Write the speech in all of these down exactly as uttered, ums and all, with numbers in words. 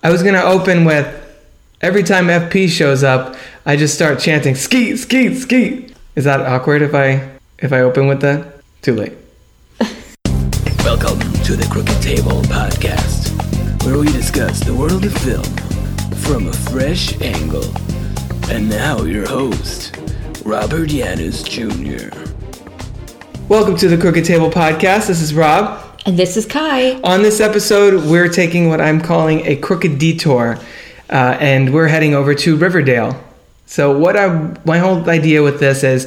I was going to open with, every time F P shows up, I just start chanting, skeet, skeet, skeet. Is that awkward if I if I open with that? Too late. Welcome to the Crooked Table Podcast, where we discuss the world of film from a fresh angle. And now your host, Robert Yaniz Junior Welcome to the Crooked Table Podcast. This is Rob. And this is Kai. On this episode, we're taking what I'm calling a crooked detour, uh, and we're heading over to Riverdale. So what I, my whole idea with this is,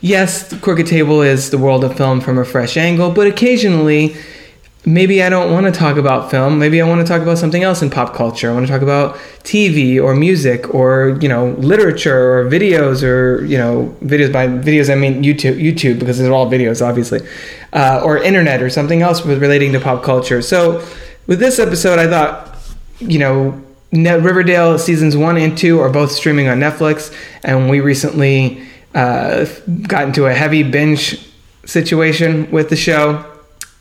yes, Crooked Table is the world of film from a fresh angle, but occasionally, maybe I don't want to talk about film. Maybe I want to talk about something else in pop culture. I want to talk about T V or music or, you know, literature or videos or, you know, videos by videos. I mean, YouTube, YouTube because they're all videos, obviously, uh, or internet or something else with relating to pop culture. So with this episode, I thought, you know, Riverdale seasons one and two are both streaming on Netflix. And we recently uh, got into a heavy binge situation with the show.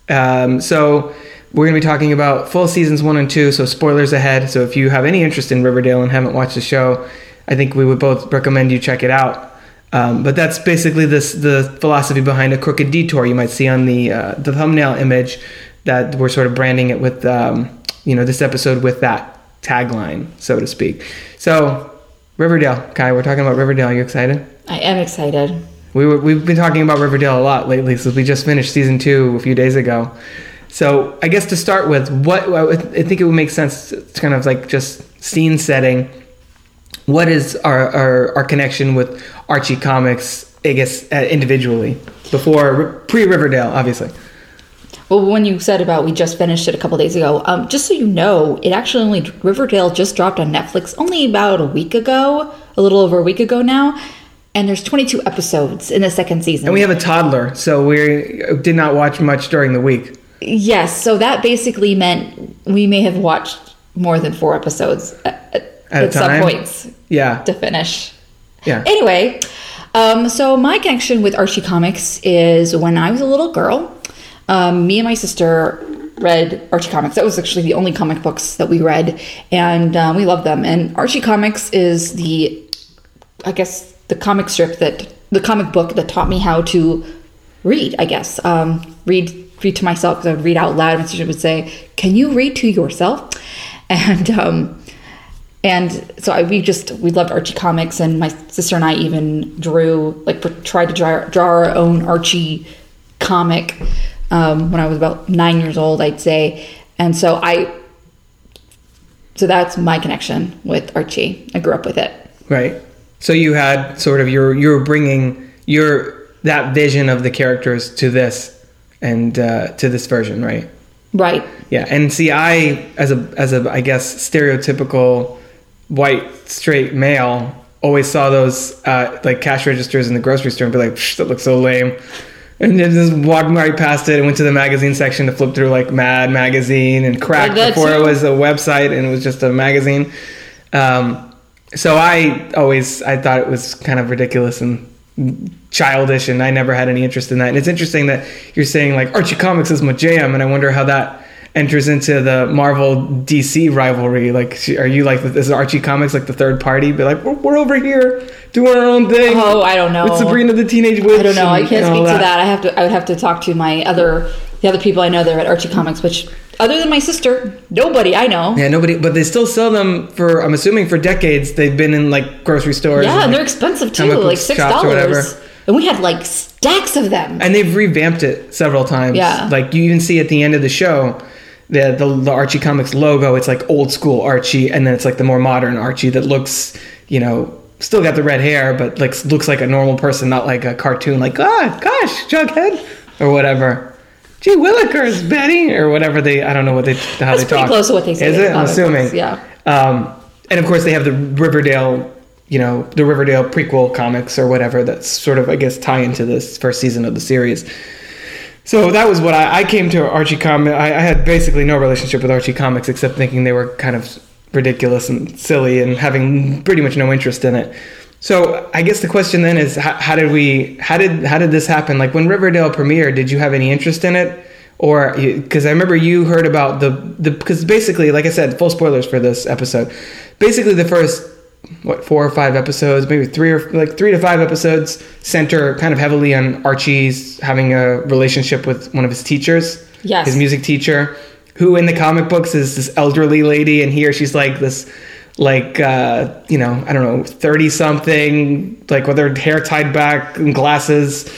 Um, so we're going to be talking about full seasons one and two, so spoilers ahead. So if you have any interest in Riverdale and haven't watched the show, I think we would both recommend you check it out. Um, but that's basically this, the philosophy behind a crooked detour. You might see on the, uh, the thumbnail image that we're sort of branding it with, um, you know, this episode with that tagline, so to speak. So Riverdale, Kai, we're talking about Riverdale. Are you excited? I am excited. We were, we've been talking about Riverdale a lot lately since we just finished season two a few days ago. So I guess to start with, what I think it would make sense to kind of like just scene setting. What is our, our, our connection with Archie Comics, I guess, uh, individually, before pre-Riverdale, obviously? Well, when you said about we just finished it a couple days ago, um, just so you know, it actually only, Riverdale just dropped on Netflix only about a week ago, a little over a week ago now. And there's twenty-two episodes in the second season. And we have a toddler, so we did not watch much during the week. Yes, so that basically meant we may have watched more than four episodes at, at, at some points. Yeah. To finish. Yeah. Anyway, um, so my connection with Archie Comics is when I was a little girl, um, me and my sister read Archie Comics. That was actually the only comic books that we read, and um, we loved them. And Archie Comics is the, I guess, the comic strip that the comic book that taught me how to read, I guess, um, read, read to myself. Cause I would read out loud. My teacher would say, can you read to yourself? And, um, and so I, we just, we loved Archie Comics, and my sister and I even drew, like tried to draw, draw our own Archie comic. Um, when I was about nine years old, I'd say. And so I, so that's my connection with Archie. I grew up with it. Right. So you had sort of your, you were bringing your, that vision of the characters to this and uh, to this version, right? Right. Yeah. And see, I, as a, as a, I guess, stereotypical white, straight male, always saw those uh, like cash registers in the grocery store and be like, that looks so lame. And then just walked right past it and went to the magazine section to flip through like Mad Magazine and Crack before it was a website and it was just a magazine. Um, So I always, I thought it was kind of ridiculous and childish, and I never had any interest in that. And it's interesting that you're saying like Archie Comics is my jam, and I wonder how that enters into the Marvel D C rivalry. Like, are you like, is Archie Comics like the third party? Be like, we're, we're over here doing our own thing. Oh, I don't know. With Sabrina the Teenage Witch. I don't know. And, I can't speak that. to that. I have to. I would have to talk to my other, the other people I know that are at Archie Comics, which, other than my sister, nobody I know. Yeah, nobody. But they still sell them for, I'm assuming, for decades. They've been in like grocery stores. Yeah, and they're like, expensive too, like six dollars. And we had like stacks of them. And they've revamped it several times. Yeah, like you even see at the end of the show, the the, the Archie Comics logo. It's like old school Archie, and then it's like the more modern Archie that looks, you know, still got the red hair, but like looks like a normal person, not like a cartoon. Like, ah, gosh, Jughead or whatever. Gee Willikers, Betty, or whatever they, I don't know what they, how That's they talk. That's pretty close to what they say. Is it? I'm assuming. Books, yeah. Um, and of course they have the Riverdale, you know, the Riverdale prequel comics or whatever that's sort of, I guess, tie into this first season of the series. So that was what I, I came to Archie Comics. I, I had basically no relationship with Archie Comics except thinking they were kind of ridiculous and silly and having pretty much no interest in it. So I guess the question then is, how, how did we, how did, how did this happen? Like when Riverdale premiered, did you have any interest in it? Or, because I remember you heard about the, because the, basically, like I said, full spoilers for this episode. Basically the first, what, four or five episodes, maybe three or, like three to five episodes center kind of heavily on Archie's having a relationship with one of his teachers. Yes. His music teacher, who in the comic books is this elderly lady, and here she's like this, like, uh, you know, I don't know, thirty something, like with her hair tied back and glasses,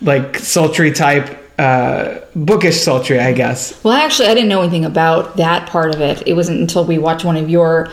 like sultry type. Uh, bookish sultry, I guess. Well, actually, I didn't know anything about that part of it. It wasn't until we watched one of your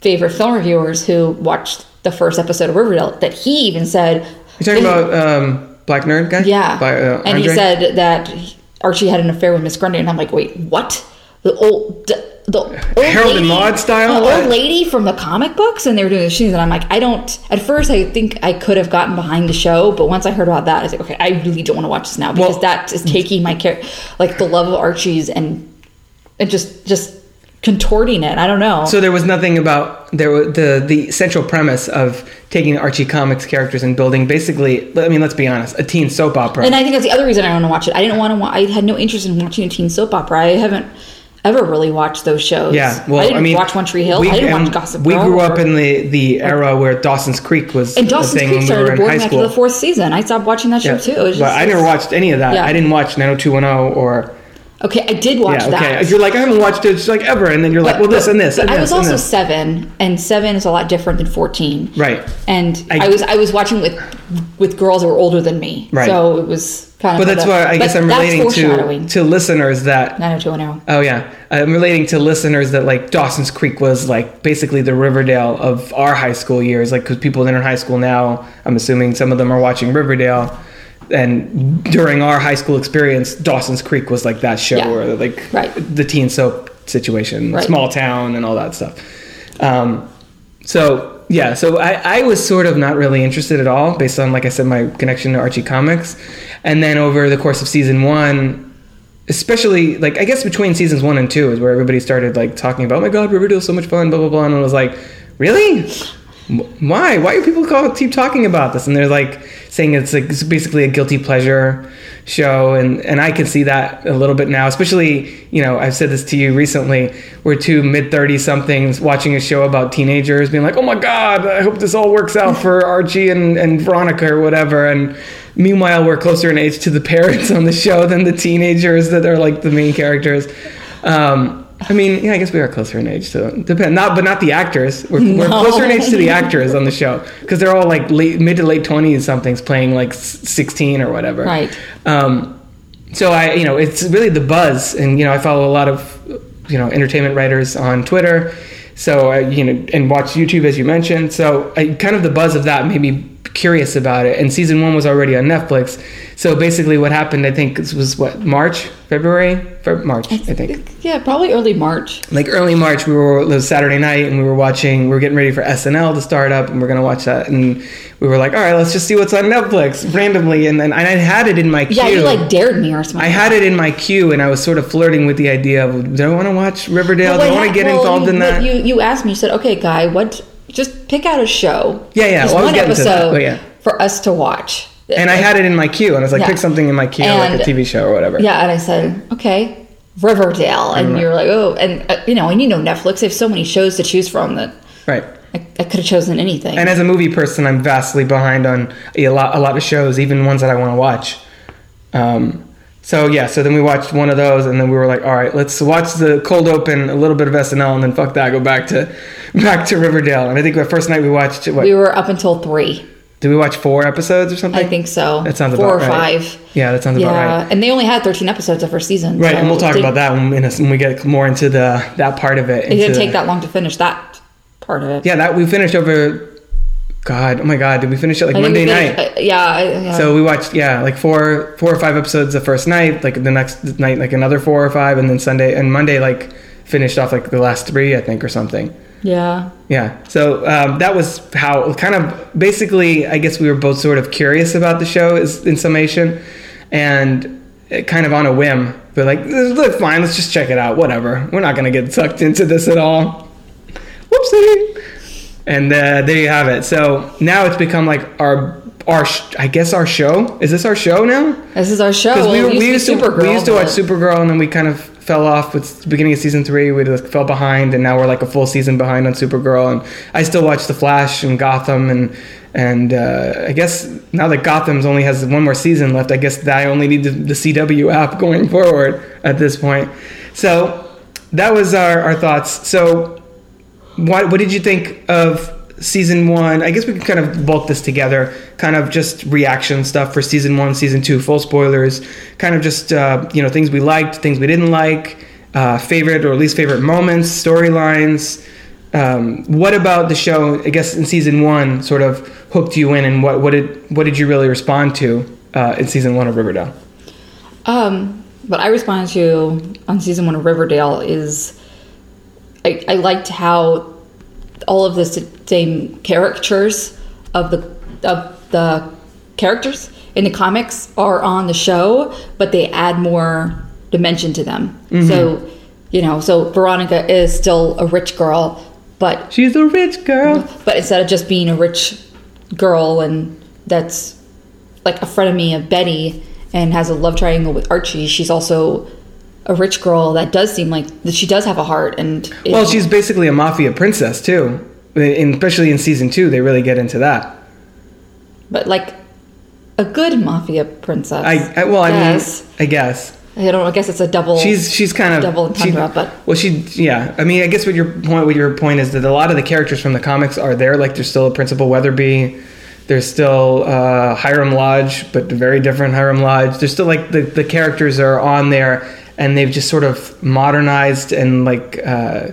favorite film reviewers who watched the first episode of Riverdale that he even said... You're talking about um, Black Nerd guy? Yeah. By, uh, and he said that Archie had an affair with Miss Grundy, and I'm like, wait, what? The old... The old Harold lady, and Maude style? The old lady from the comic books, and they were doing the scenes, and I'm like, I don't... At first, I think I could have gotten behind the show, but once I heard about that, I was like, okay, I really don't want to watch this now, because well, that is taking my care... Like, the love of Archie's and and just just contorting it. I don't know. So there was nothing about... there was the, the central premise of taking Archie Comics characters and building, basically, I mean, let's be honest, a teen soap opera. And I think that's the other reason I don't want to watch it. I didn't want to... Wa- I had no interest in watching a teen soap opera. I haven't... ever really watch those shows. Yeah, well, I didn't I mean, watch One Tree Hill. We, I didn't watch Gossip Girl. We grew up or, in the, the era where Dawson's Creek was and Dawson's thing Creek when started we were boring in high school. After the fourth season, I stopped watching that show yeah. too. It was just, well, I never watched any of that. Yeah. I didn't watch nine oh two one oh or. Okay, I did watch yeah, okay. that. You're like, I haven't watched it like ever, and then you're but, like, well, this but, and this. And I was this, also and this. seven, and seven is a lot different than fourteen. Right. And I, I was I was watching with with girls that were older than me. Right. So it was. Kind of but that's why I guess I'm relating to to listeners that nine oh two one oh. Oh yeah, I'm relating to listeners that like Dawson's Creek was like basically the Riverdale of our high school years. Like because people that are in high school now, I'm assuming some of them are watching Riverdale, and during our high school experience, Dawson's Creek was like that show yeah. or like right. the teen soap situation, right. small town, and all that stuff. Um, so. Yeah, so I, I was sort of not really interested at all based on, like I said, my connection to Archie Comics. And then over the course of season one, especially, like, I guess between seasons one and two is where everybody started, like, talking about, oh my God, Riverdale's so much fun, blah, blah, blah. And I was like, really? Why? Why do people call, keep talking about this? And they're, like, saying it's, like, it's basically a guilty pleasure show. And, and I can see that a little bit now, especially, you know, I've said this to you recently, where two mid-thirty-somethings watching a show about teenagers being like, oh, my God, I hope this all works out for Archie and, and Veronica or whatever. And meanwhile, we're closer in age to the parents on the show than the teenagers that are, like, the main characters. Um I mean, yeah, I guess we are closer in age to them. Depend, not, but not the actors. We're, no. we're closer in age to the actors on the show because they're all like late, mid to late twenties somethings playing like sixteen or whatever. Right. Um, so I, you know, it's really the buzz, and you know, I follow a lot of, you know, entertainment writers on Twitter. So I, you know, and watch YouTube as you mentioned. So I, kind of the buzz of that made me curious about it. And season one was already on Netflix. So basically, what happened? I think this was what March, February, Fe- March. I, th- I think. Yeah, probably early March. Like early March, we were it was Saturday night, and we were watching. We were getting ready for S N L to start up, and we we're gonna watch that. And we were like, all right, let's just see what's on Netflix randomly. And then and I had it in my queue. Yeah, you like dared me or something. I had it in my queue, and I was sort of flirting with the idea of, do I want to watch Riverdale? Well, do I want to get well, involved you, in that? You you asked me. You said, okay, Guy, what? Just pick out a show. Yeah, yeah. Just well, one episode oh, yeah. for us to watch. And I had it in my queue, and I was like, yeah. pick something in my queue, and, like a T V show or whatever. Yeah, and I said, okay, Riverdale. And you were like, oh, and uh, you know, and you know Netflix, they have so many shows to choose from that right. I, I could have chosen anything. And as a movie person, I'm vastly behind on a lot, a lot of shows, even ones that I want to watch. Um, so, yeah, so then we watched one of those, and then we were like, all right, let's watch the cold open, a little bit of S N L, and then fuck that, go back to back to Riverdale. And I think the first night we watched... What? We were up until three. Did we watch four episodes or something? I think so. That sounds four about right. Four or five. Yeah, that sounds yeah. about right. And they only had thirteen episodes the first season. Right, so and we'll talk about that when, in a, when we get more into the that part of it. It didn't take that long to finish that part of it. Yeah, that we finished over... God, oh my God, did we finish it like Monday finished, night? Uh, yeah, yeah. So we watched, yeah, like four, four or five episodes the first night, like the next night, like another four or five, and then Sunday and Monday, like finished off like the last three, I think, or something. Yeah. Yeah. So um, that was how kind of basically, I guess we were both sort of curious about the show is in summation and it kind of on a whim. We're like, look, fine, let's just check it out. Whatever. We're not going to get sucked into this at all. Whoopsie. And uh, there you have it. So now it's become like our our, I guess our show. Is this our show now? This is our show. Well, we, we, used to, Supergirl, we used to watch Supergirl, and then we kind of fell off with the beginning of season three. We like, fell behind, and now we're like a full season behind on Supergirl. And I still watch The Flash and Gotham, and and uh, I guess now that Gotham's only has one more season left, I guess that I only need the, the C W app going forward at this point. So that was our, our thoughts. So what what did you think of season one? I guess we can kind of bulk this together, kind of just reaction stuff for season one, season two, full spoilers, kind of just, uh, you know, things we liked, things we didn't like, uh, favorite or least favorite moments, storylines. Um, what about the show, I guess, in season one sort of hooked you in, and what, what did what did you really respond to uh, in season one of Riverdale? Um, what I responded to on season one of Riverdale is I, I liked how all of the same caricatures of the of the characters in the comics are on the show, but they add more dimension to them. Mm-hmm. So, you know, so Veronica is still a rich girl, but she's a rich girl. But instead of just being a rich girl and that's like a frenemy of Betty and has a love triangle with Archie, she's also a rich girl that does seem like she does have a heart. And well, she's basically a mafia princess too, and especially in season two they really get into that, but like a good mafia princess. I, I well I yes. mean I guess I don't I guess it's a double she's she's kind of double entendre, she, but well she yeah I mean I guess what your point what your point is that a lot of the characters from the comics are there. Like there's still a Principal Weatherby, there's still uh, Hiram Lodge, but very different Hiram Lodge. There's still like the, the characters are on there. And they've just sort of modernized and, like, uh,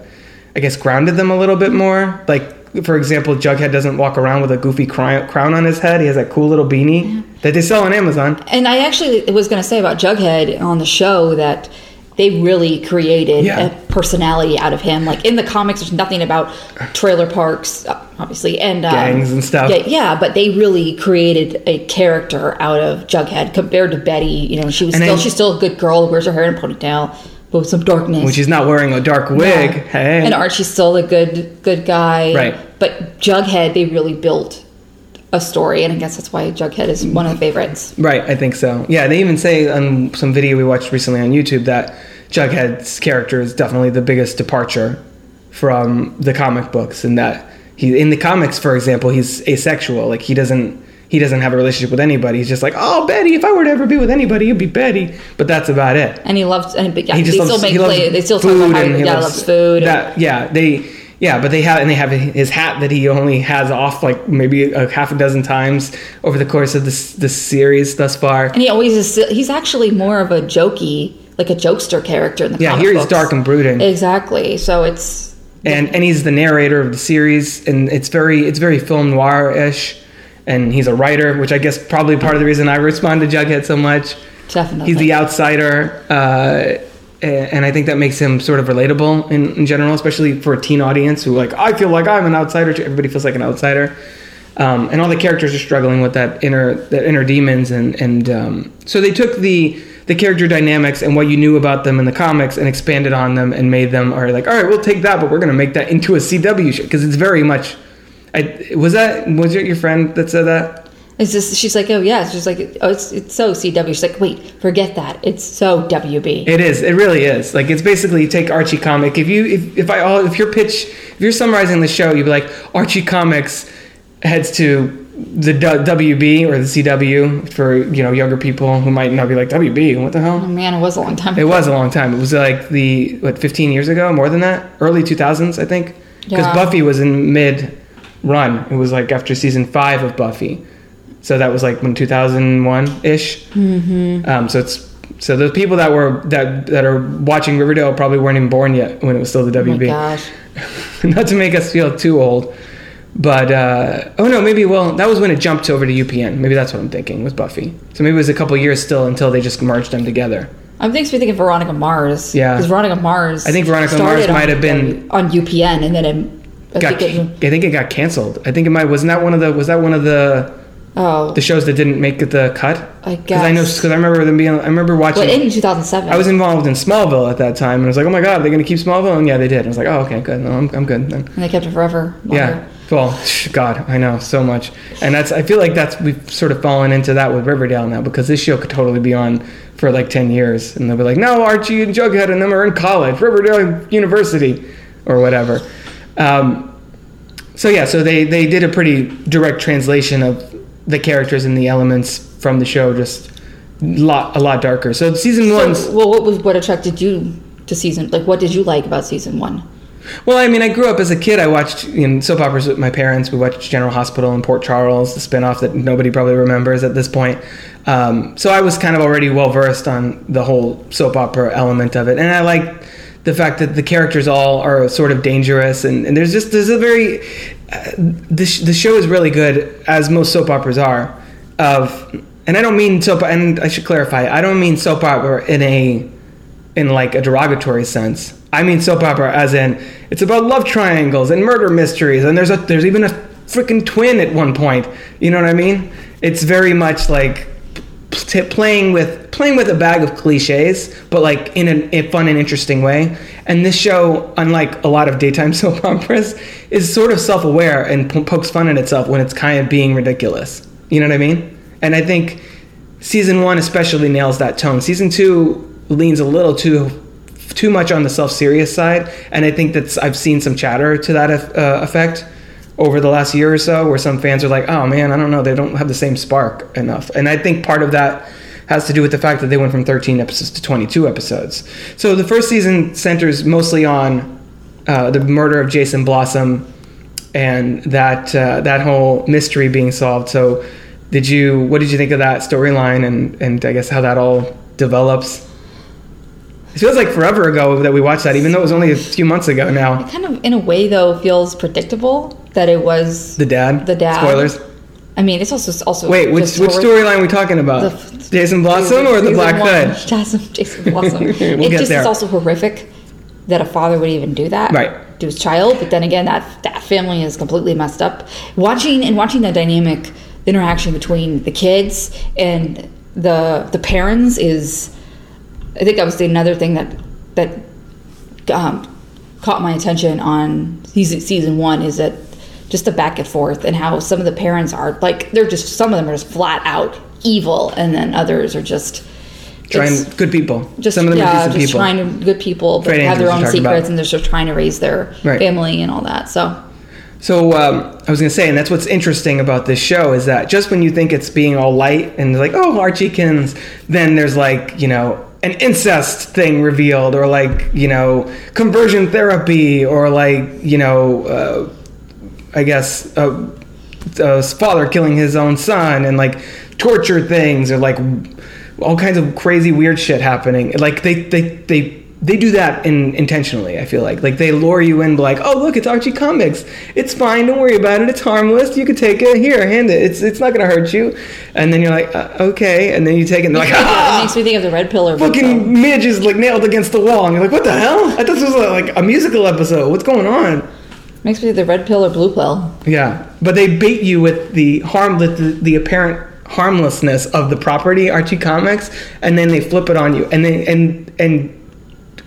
I guess, grounded them a little bit more. Like, for example, Jughead doesn't walk around with a goofy crown on his head. He has that cool little beanie yeah. that they sell on Amazon. And I actually was going to say about Jughead on the show that they really created yeah. a personality out of him. Like, in the comics, there's nothing about trailer parks, obviously, and Um, gangs and stuff. Yeah, yeah, but they really created a character out of Jughead compared to Betty. You know, she was and still then, she's still a good girl, wears her hair in a ponytail, but with some darkness. When she's not wearing a dark wig. Yeah. Hey. And Archie's still a good good guy. Right. But Jughead, they really built a story, and I guess that's why Jughead is one of the favorites. Right, I think so. Yeah, they even say on some video we watched recently on YouTube that Jughead's character is definitely the biggest departure from the comic books, and that he in the comics, for example, he's asexual. Like he doesn't he doesn't have a relationship with anybody. He's just like, oh, Betty, if I were to ever be with anybody, it'd be Betty. But that's about it. And he loves and yeah, he just they loves, still make play, they still talk about how he yeah, loves, loves food. That, and, yeah, they Yeah, but they have, and they have his hat that he only has off like maybe a half a dozen times over the course of this this series thus far. And he always is, he's actually more of a jokey, like a jokester character in the yeah, comic here books. He's dark and brooding. Exactly. So it's and and he's the narrator of the series, and it's very it's very film noir-ish, and he's a writer, which I guess probably part of the reason I respond to Jughead so much. Definitely. He's the outsider. Uh, And I think that makes him sort of relatable in, in general, especially for a teen audience who, like, I feel like I'm an outsider. Everybody feels like an outsider. Um, and all the characters are struggling with that inner that inner demons. And, and um, so they took the, the character dynamics and what you knew about them in the comics and expanded on them and made them are like, all right, we'll take that, but we're going to make that into a C W show. Because it's very much... I, was that was it your friend that said that? It's just, she's like, oh, yeah. She's like, oh, it's it's so C W. She's like, wait, forget that. It's so W B. It is. It really is. Like, it's basically, you take Archie Comic. If you, if, if I, all, if your pitch, if you're summarizing the show, you'd be like, Archie Comics heads to the W B or the C W for, you know, younger people who might not be like, W B, what the hell? Oh, man, it was a long time ago. It was a long time. It was like the, what, fifteen years ago? More than that? Early two thousands, I think. Because yeah. Buffy was in mid-run. It was like after season five of Buffy. So that was like in two thousand one ish. Mm-hmm. Um, so it's so the people that were that that are watching Riverdale probably weren't even born yet when it was still the W B. Oh my gosh. Not to make us feel too old, but uh, oh no, maybe well that was when it jumped over to U P N. Maybe that's what I'm thinking was Buffy. So maybe it was a couple years still until they just merged them together. I'm thinking of Veronica Mars. Yeah, because Veronica Mars. I think Veronica Mars might have been on U P N, and then it, I, got, think it, I think it got canceled. I think it might wasn't that one of the was that one of the Oh. The shows that didn't make the cut. I guess. Because I know, because I remember them being, I remember watching. Well, in two thousand seven. I was involved in Smallville at that time, and I was like, oh my God, are they going to keep Smallville? And yeah, they did. I was like, oh, okay, good. No, I'm, I'm good then. And they kept it forever. Longer. Yeah. Well, God, I know, so much. And that's, I feel like that's, we've sort of fallen into that with Riverdale now, because this show could totally be on for like ten years. And they'll be like, no, Archie and Jughead and them are in college, Riverdale University, or whatever. Um, so yeah, so they, they did a pretty direct translation of the characters and the elements from the show, just lot, a lot darker. So season so, one's... Well, what was what attracted you to season... Like, what did you like about season one? Well, I mean, I grew up as a kid. I watched you know, soap operas with my parents. We watched General Hospital and Port Charles, the spinoff that nobody probably remembers at this point. Um, so I was kind of already well-versed on the whole soap opera element of it. And I liked the fact that the characters all are sort of dangerous. And, and there's just, there's a very... Uh, the, sh- the show is really good, as most soap operas are, of... And I don't mean soap... And I should clarify, I don't mean soap opera in a... in like a derogatory sense. I mean soap opera as in it's about love triangles and murder mysteries, and there's a there's even a freaking twin at one point. You know what I mean? It's very much like p- playing with playing with a bag of cliches, but like in an, a fun and interesting way. And this show, unlike a lot of daytime soap operas, is sort of self-aware and p- pokes fun at itself when it's kind of being ridiculous. You know what I mean? And I think season one especially nails that tone. Season two leans a little too too much on the self-serious side, and I think that's I've seen some chatter to that uh, effect over the last year or so, where some fans are like, oh man, I don't know, they don't have the same spark enough. And I think part of that has to do with the fact that they went from thirteen episodes to twenty-two episodes. So the first season centers mostly on uh, the murder of Jason Blossom and that uh, that whole mystery being solved. So did you what did you think of that storyline and and I guess how that all develops? It feels like forever ago that we watched that, even though it was only a few months ago now. It kind of, in a way, though, feels predictable that it was... The dad? The dad. Spoilers. I mean, it's also... also Wait, which which storyline are we talking about? The, Jason Blossom the, the, or the Black Hood? Jason, Jason Blossom. we'll it just there. Is also horrific that a father would even do that. Right. To his child. But then again, that that family is completely messed up. Watching and watching the dynamic, the interaction between the kids and the the parents is... I think that was another thing that that um, caught my attention on season, season one is that just the back and forth and how some of the parents are like they're just some of them are just flat out evil, and then others are just trying good people. Just some of them yeah, are decent just people. trying to good people, but Fred have Andrews their own secrets, and they're just trying to raise their right. family and all that. So. So um, I was going to say, and that's what's interesting about this show, is that just when you think it's being all light and like, oh, Archiekins, then there's like, you know, an incest thing revealed, or like, you know, conversion therapy, or like, you know, uh, I guess a, a father killing his own son, and like torture things, or like all kinds of crazy weird shit happening. Like they, they, they, They do that in, intentionally, I feel like. Like, they lure you in, like, oh, look, it's Archie Comics. It's fine, don't worry about it, it's harmless, you can take it, here, hand it, it's it's not going to hurt you. And then you're like, uh, okay, and then you take it, and they're like, ah! It makes me think of the Red Pill or Blue Pill. Fucking midges, like, nailed against the wall, and you're like, what the hell? I thought this was, like, a musical episode, what's going on? Makes me think of the Red Pill or Blue Pill. Yeah, but they bait you with the harm, the, the apparent harmlessness of the property, Archie Comics, and then they flip it on you, and then, and, and,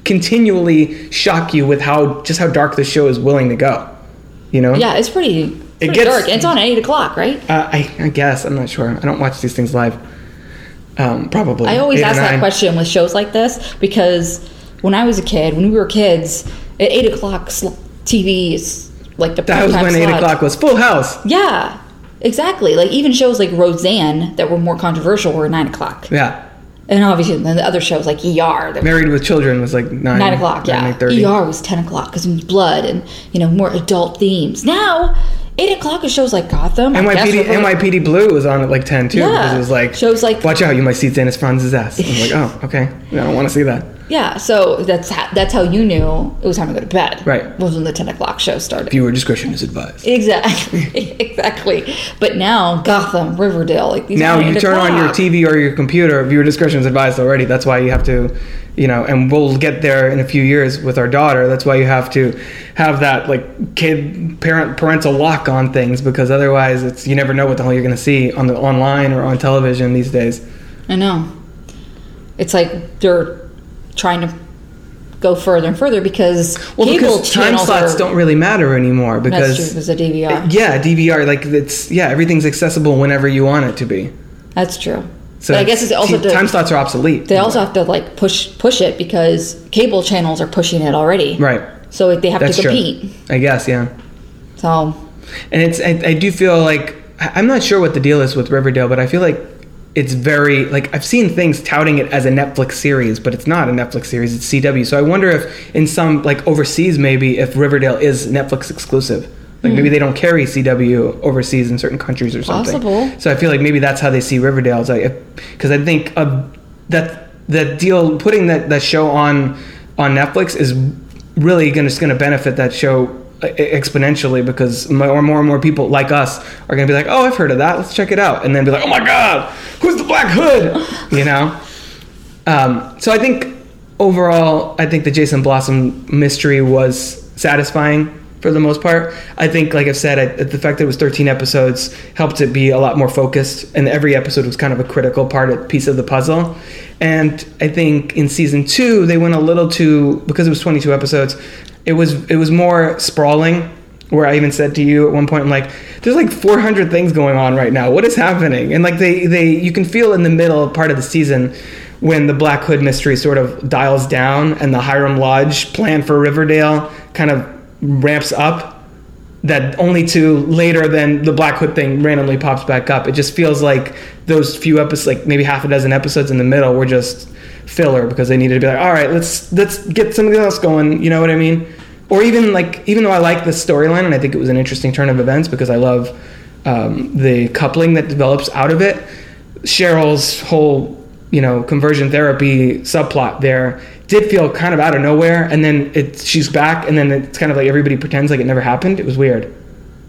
continually shock you with how just how dark the show is willing to go, you know? Yeah, it's pretty, it's pretty it gets, dark. It's on at eight o'clock, right? Uh, I, I guess. I'm not sure. I don't watch these things live. Um, probably. I always ask that question with shows like this because when I was a kid, when we were kids, at eight o'clock sl- T V is like the prime time slot. That was when eight o'clock was Full House. Yeah, exactly. Like even shows like Roseanne that were more controversial were at nine o'clock. Yeah. And obviously, then the other shows like E R. That Married was, with Children was like nine, nine o'clock. nine, yeah, E R was ten o'clock because it was blood and you know more adult themes. Now, eight o'clock is shows like Gotham. N Y P D, N Y P D Blue was on at like ten too. Yeah, because it was like shows like Watch Out, You Might See Dennis Franz's Ass. I was like, oh, okay, I don't want to see that. Yeah, so that's how, that's how you knew it was time to go to bed. Right, it was when the ten o'clock show started. Viewer discretion is advised. Exactly, exactly. But now Gotham, Riverdale, like these. Now you turn on your T V or your computer. Viewer discretion is advised already. That's why you have to you know, and we'll get there in a few years with our daughter. That's why you have to have that like kid parent parental lock on things, because otherwise it's, you never know what the hell you're going to see on the online or on television these days. I know. It's like they're trying to go further and further because well, cable because time slots are, don't really matter anymore because that's true, because a D V R. It, yeah, D V R. Like it's yeah, everything's accessible whenever you want it to be. That's true. So but I guess it's also see, to, time slots are obsolete. They also have to like push push it because cable channels are pushing it already. Right. So they have That's to compete. True. I guess, yeah. So. And it's I, I do feel like I'm not sure what the deal is with Riverdale, but I feel like it's very like I've seen things touting it as a Netflix series, but it's not a Netflix series. It's C W. So I wonder if in some like overseas maybe if Riverdale is Netflix exclusive. Like, maybe they don't carry C W overseas in certain countries or something. Possible. So I feel like maybe that's how they see Riverdale. It's like, because I think uh, that that deal, putting that, that show on on Netflix is really gonna, just going to benefit that show exponentially, because more and more and more people like us are going to be like, oh, I've heard of that. Let's check it out. And then be like, oh, my God, who's the Black Hood? You know? Um, so I think, overall, I think the Jason Blossom mystery was satisfying. For the most part, I think, like I've said, I, the fact that it was thirteen episodes helped it be a lot more focused, and every episode was kind of a critical part, piece of the puzzle. And I think in season two, they went a little too, because it was twenty-two episodes, it was it was more sprawling. Where I even said to you at one point, I'm like, there's like four hundred things going on right now. What is happening? And like they, they, you can feel in the middle part of the season when the Black Hood mystery sort of dials down, and the Hiram Lodge plan for Riverdale kind of ramps up, that only to later then the Black Hood thing randomly pops back up. It just feels like those few episodes, like maybe half a dozen episodes in the middle, were just filler because they needed to be like, all right, let's let's get something else going, you know what I mean? Or even like, even though I like the storyline and I think it was an interesting turn of events because I love um, the coupling that develops out of it, Cheryl's whole, you know, conversion therapy subplot there did feel kind of out of nowhere, and then it's she's back, and then it's kind of like everybody pretends like it never happened. It was weird.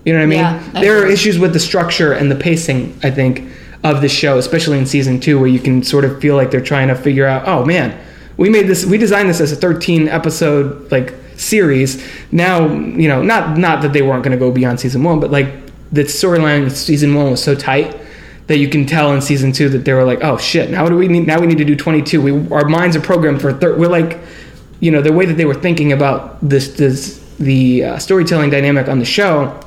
You know what I mean? Yeah, I there agree. Are issues with the structure and the pacing, I think, of the show, especially in season two, where you can sort of feel like they're trying to figure out, oh man, we made this, we designed this as a thirteen episode like series. Now, you know, not not that they weren't going to go beyond season one, but like the storyline in season one was so tight that you can tell in season two that they were like, oh shit, now what do we need? Now we need to do twenty-two. We our minds are programmed for thirty. We're like, you know, the way that they were thinking about this, this the uh, storytelling dynamic on the show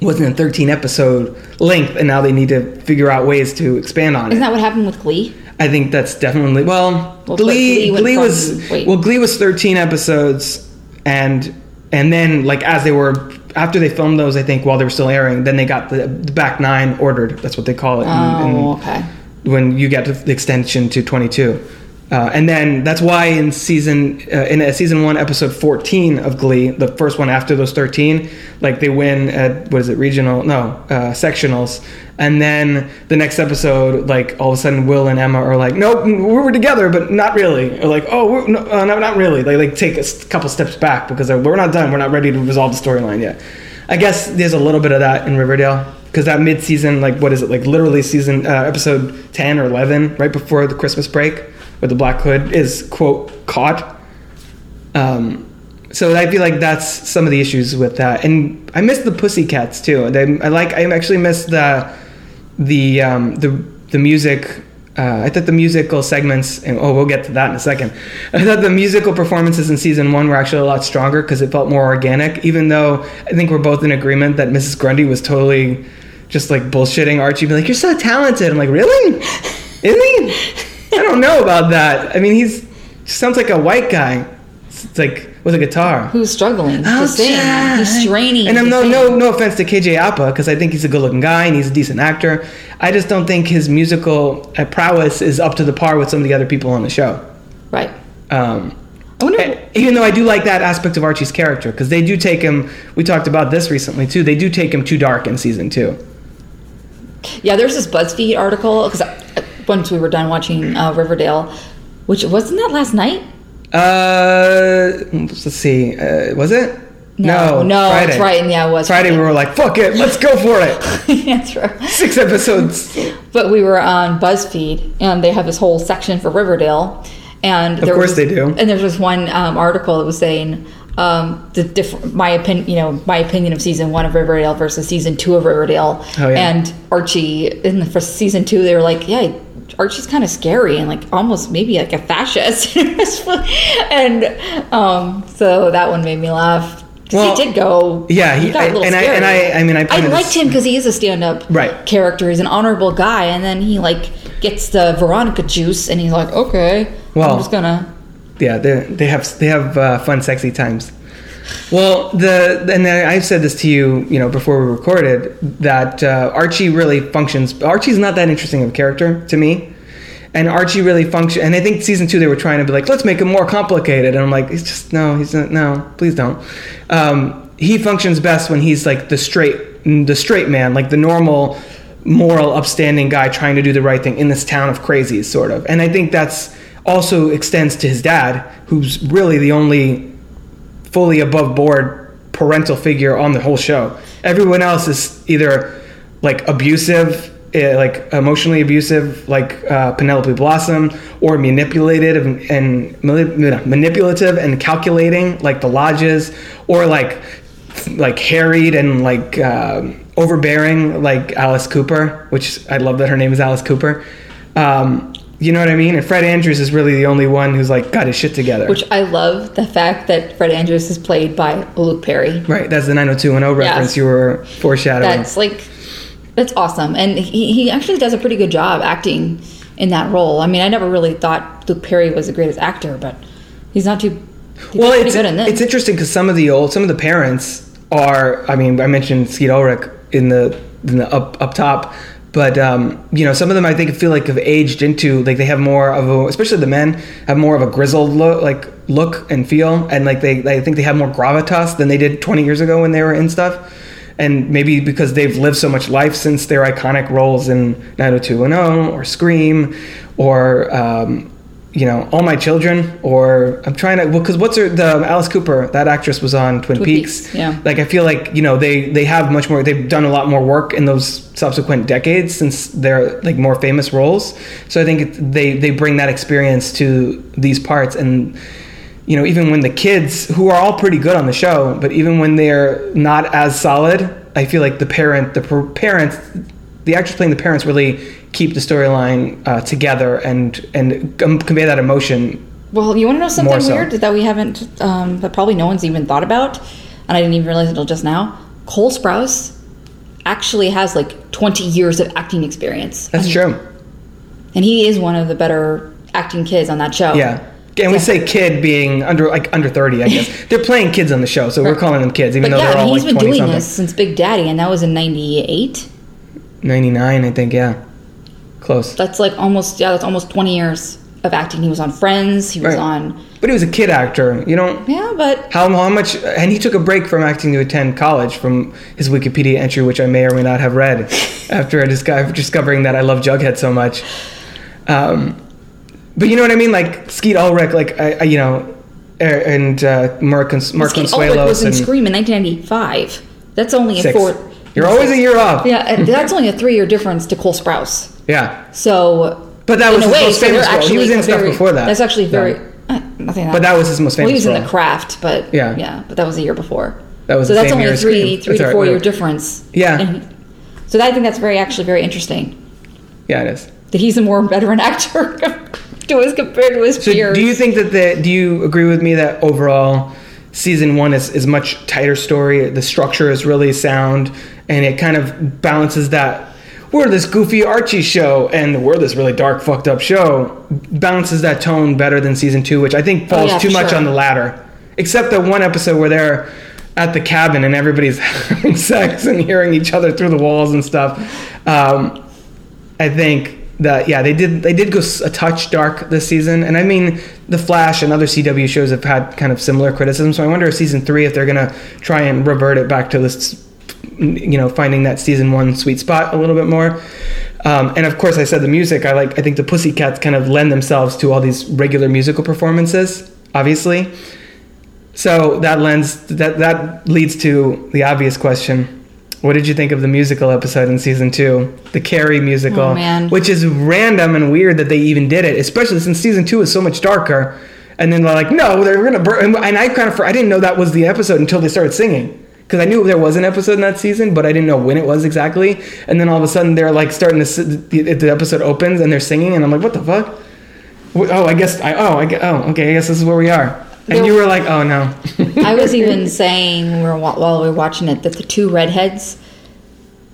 wasn't a thirteen episode length, and now they need to figure out ways to expand on it. Isn't that what happened with Glee? I think that's definitely well, well Glee. Glee, Glee was from, well, Glee was thirteen episodes, and and then like as they were. After they filmed those, I think, while they were still airing, then they got the, the back nine ordered. That's what they call it. Oh, in, in, okay. When you get the extension to twenty-two. Uh, and then that's why in season uh, in season one, episode fourteen of Glee, the first one after those thirteen, like they win at, what is it, regional? No, uh, sectionals. And then the next episode, like all of a sudden Will and Emma are like, nope, we were together, but not really. Or like, oh, we're, no, uh, no, not really. They like take a couple steps back because we're not done. We're not ready to resolve the storyline yet. I guess there's a little bit of that in Riverdale because that mid-season, like what is it, like literally season uh, episode ten or eleven, right before the Christmas break, where the Black Hood is, quote, caught. Um, so I feel like that's some of the issues with that. And I miss the Pussycats, too. I, I like, I actually miss the... The um, the the music, uh, I thought the musical segments, and oh, we'll get to that in a second. I thought the musical performances in season one were actually a lot stronger because it felt more organic, even though I think we're both in agreement that Missus Grundy was totally just like bullshitting Archie, being like, you're so talented. I'm like, really? Isn't he? I don't know about that. I mean, he's sounds like a white guy. It's like with a guitar. Who's struggling oh, to sing? Yeah. He's straining. And I'm no, no, no offense to K J Apa, because I think he's a good-looking guy and he's a decent actor. I just don't think his musical prowess is up to the par with some of the other people on the show. Right. Um, I wonder. If- even though I do like that aspect of Archie's character, because they do take him. We talked about this recently too. They do take him too dark in season two. Yeah, there's this BuzzFeed article because once we were done watching uh, Riverdale, which wasn't that last night. Uh, let's see. Uh, was it? No, no, no Friday. That's right. Yeah, it was Friday. Friday. We were like, "Fuck it, let's go for it." That's right. Six episodes. But we were on BuzzFeed, and they have this whole section for Riverdale, And of course was, they do. And there was one um, article that was saying um, the diff- my opinion, you know, my opinion of season one of Riverdale versus season two of Riverdale. Oh, yeah. And Archie in the first season two, they were like, yeah, Archie's kind of scary and like almost maybe like a fascist. And um, so that one made me laugh. Well, he did go. Yeah, he, he got a little I, and scary. I and I, I mean, I, I liked this. him because he is a stand-up right. character. He's an honorable guy, and then he like gets the Veronica juice, and he's like, okay, well, I'm just gonna. Yeah, they they have they have uh, fun, sexy times. Well, the and I've said this to you, you know, before we recorded that uh, Archie really functions. Archie's not that interesting of a character to me. And Archie really functioned, and I think season two they were trying to be like, let's make him more complicated. And I'm like, he's just no, he's not, no, please don't. Um, he functions best when he's like the straight, the straight man, like the normal, moral, upstanding guy trying to do the right thing in this town of crazies, sort of. And I think that's also extends to his dad, who's really the only fully above board parental figure on the whole show. Everyone else is either like abusive. It, like emotionally abusive, like uh, Penelope Blossom, or manipulative and, and manipulative and calculating, like the Lodges, or like like harried and like uh, overbearing, like Alice Cooper, which I love that her name is Alice Cooper. Um, you know what I mean? And Fred Andrews is really the only one who's like got his shit together. Which I love the fact that Fred Andrews is played by Luke Perry. Right, that's the nine oh two one oh reference yeah. you were foreshadowing. That's like. That's awesome. And he, he actually does a pretty good job acting in that role. I mean, I never really thought Luke Perry was the greatest actor, but he's not too he's well, pretty it's, good in this. It's interesting because some of the old, some of the parents are, I mean, I mentioned Skeet Ulrich in the, in the up, up top, but, um, you know, some of them I think feel like have aged into, like they have more of a, especially the men, have more of a grizzled look, like look and feel. And like they, I think they have more gravitas than they did twenty years ago when they were in stuff. And maybe because they've lived so much life since their iconic roles in nine oh two one oh or Scream or, um, you know, All My Children or I'm trying to, well, because what's her, the Alice Cooper, that actress was on Twin, Twin Peaks. Peaks. Yeah. Like, I feel like, you know, they, they have much more, they've done a lot more work in those subsequent decades since they're like more famous roles. So I think they, they bring that experience to these parts and, you know, even when the kids, who are all pretty good on the show, but even when they're not as solid, I feel like the parent, the parents, the actors playing the parents really keep the storyline uh, together and and convey that emotion. Well, you want to know something so. weird that we haven't, um, that probably no one's even thought about, and I didn't even realize it until just now. Cole Sprouse actually has like twenty years of acting experience. That's and true. He, and he is one of the better acting kids on that show. Yeah. And we say kid being under like under thirty, I guess. They're playing kids on the show, so we're calling them kids, even but though yeah, they're all like twenty-something. He's been doing this since Big Daddy, and that was in ninety-eight? ninety-nine, I think, yeah. Close. That's like almost, yeah, that's almost twenty years of acting. He was on Friends, he was right. on... But he was a kid actor, you know? Yeah, but... How, how much... And he took a break from acting to attend college from his Wikipedia entry, which I may or may not have read, after I disco- discovering that I love Jughead so much. Um... But you know what I mean, like Skeet Ulrich, like I, I, you know, and uh, Mark Mark well, Skeet Ulrich was in Scream in nineteen ninety-five. That's only six. a four. You're always six. a year off. Yeah, that's only a three-year difference to Cole Sprouse. Yeah. So, but that was his way, most famous so role. He was in stuff very, before that. That's actually very yeah. uh, nothing. That but that was his most famous. Well, he was role. in The Craft, but yeah, yeah, but that was a year before. That was so the that's same only year a three, three to four-year right. difference. Yeah. And, so I think that's very actually very interesting. Yeah, it is. That he's a more veteran actor. To his compared to his so peers. Do you think that the do you agree with me that overall season one is, is much tighter story? The structure is really sound and it kind of balances that we're this goofy Archie show and we're this really dark fucked up show balances that tone better than season two, which I think falls oh, yeah, too much sure. on the latter. Except the one episode where they're at the cabin and everybody's having sex and hearing each other through the walls and stuff. Um, I think. That yeah, they did they did go a touch dark this season, and I mean The Flash and other C W shows have had kind of similar criticism. So I wonder if season three, if they're gonna try and revert it back to this, you know, finding that season one sweet spot a little bit more. Um, and of course, I said the music. I like I think the Pussycats kind of lend themselves to all these regular musical performances, obviously. So that lends that that leads to the obvious question. What did you think of the musical episode in season two? The Carrie musical, oh, man. Which is random and weird that they even did it, especially since season two is so much darker. And then they're like, no, they're going to burn. And I kind of, I didn't know that was the episode until they started singing. Because I knew there was an episode in that season, but I didn't know when it was exactly. And then all of a sudden they're like starting to, the, the episode opens and they're singing. And I'm like, what the fuck? Oh, I guess, I oh, I, oh, okay, I guess this is where we are. And there, you were like, oh no. I was even saying we were, while we were watching it, that the two redheads,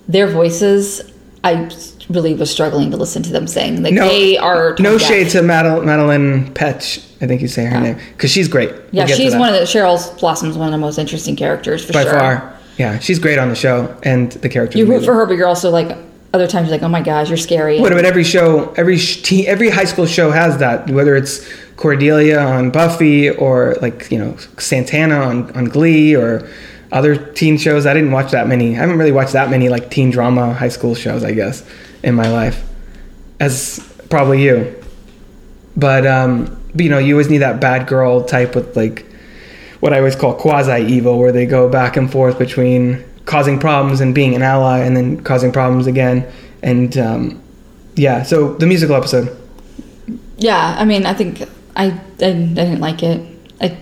their voices, I really was struggling to listen to them sing. Like, no, they are. No deaf. Shade to Madel- Madeline Petch, I think you say her yeah. name, because she's great. Yeah, we'll she's one of the, Cheryl's Blossom's one of the most interesting characters for By sure. By far. Yeah, she's great on the show and the character. You root for her, but you're also like, other times you're like, oh my gosh, you're scary. What about every show, every sh- every high school show has that, whether it's Cordelia on Buffy, or like, you know, Santana on, on Glee, or other teen shows. I didn't watch that many. I haven't really watched that many like teen drama high school shows, I guess, in my life, as probably you. But, um, but you know, you always need that bad girl type with like what I always call quasi evil, where they go back and forth between causing problems and being an ally, and then causing problems again. And um, yeah, so the musical episode. Yeah, I mean, I think. I, I didn't like it. I,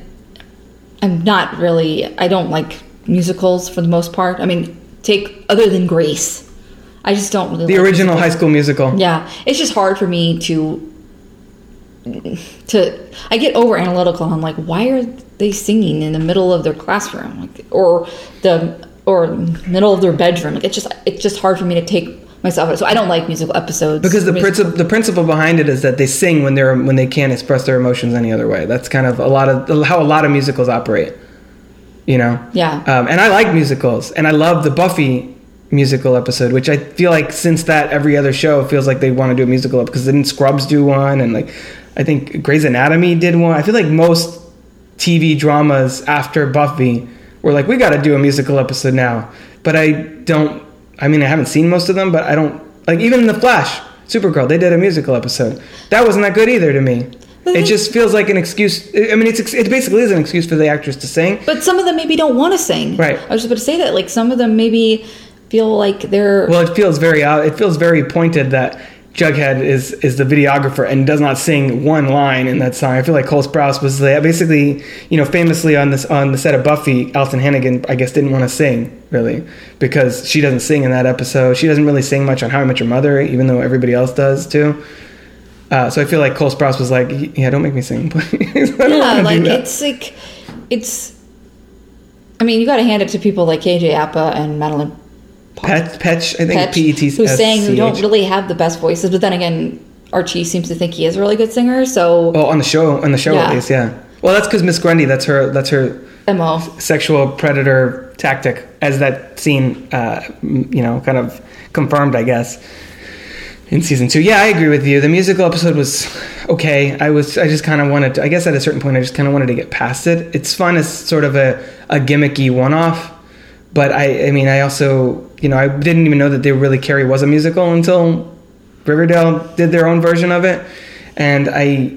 I'm not really... I don't like musicals for the most part. I mean, take... Other than Grace. I just don't really the like The original musicals. High School Musical. Yeah. It's just hard for me to... to I get over-analytical. I'm like, why are they singing in the middle of their classroom? Like, or the or middle of their bedroom? Like, it's just it's just hard for me to take... myself, so I don't like musical episodes because the principle the principle behind it is that they sing when they're when they can't express their emotions any other way. That's kind of a lot of how a lot of musicals operate, you know. Yeah. Um, and I like musicals, and I love the Buffy musical episode, which I feel like since that every other show feels like they want to do a musical because didn't Scrubs do one, and like I think Grey's Anatomy did one. I feel like most T V dramas after Buffy were like, we got to do a musical episode now, but I don't. I mean, I haven't seen most of them, but I don't... Like, even The Flash, Supergirl, they did a musical episode. That wasn't that good either to me. But it just feels like an excuse... I mean, it's it basically is an excuse for the actors to sing. But some of them maybe don't want to sing. Right. I was just about to say that. Like, some of them maybe feel like they're... Well, it feels very it feels very pointed that Jughead is, is the videographer and does not sing one line in that song. I feel like Cole Sprouse was basically, you know, famously on this on the set of Buffy, Alison Hannigan, I guess, didn't want to sing, really, because she doesn't sing in that episode. She doesn't really sing much on How I Met Your Mother, even though everybody else does, too. Uh, so I feel like Cole Sprouse was like, yeah, don't make me sing, please. Yeah, like, it's like, it's, I mean, you got to hand it to people like K J Apa and Madeline Pet, Petch, I think, P E T S C H. Who's saying who don't really have the best voices, but then again, Archie seems to think he is a really good singer. So, well, on the show, on the show yeah. at least, yeah. Well, that's because Miss Grundy, that's her, that's her M O sexual predator tactic, as that scene, uh, you know, kind of confirmed, I guess, in season two. Yeah, I agree with you. The musical episode was okay. I was, I just kind of wanted to, I guess, at a certain point, I just kind of wanted to get past it. It's fun as sort of a, a gimmicky one-off. But I, I mean, I also, you know, I didn't even know that they really Carrie was a musical until Riverdale did their own version of it. And I,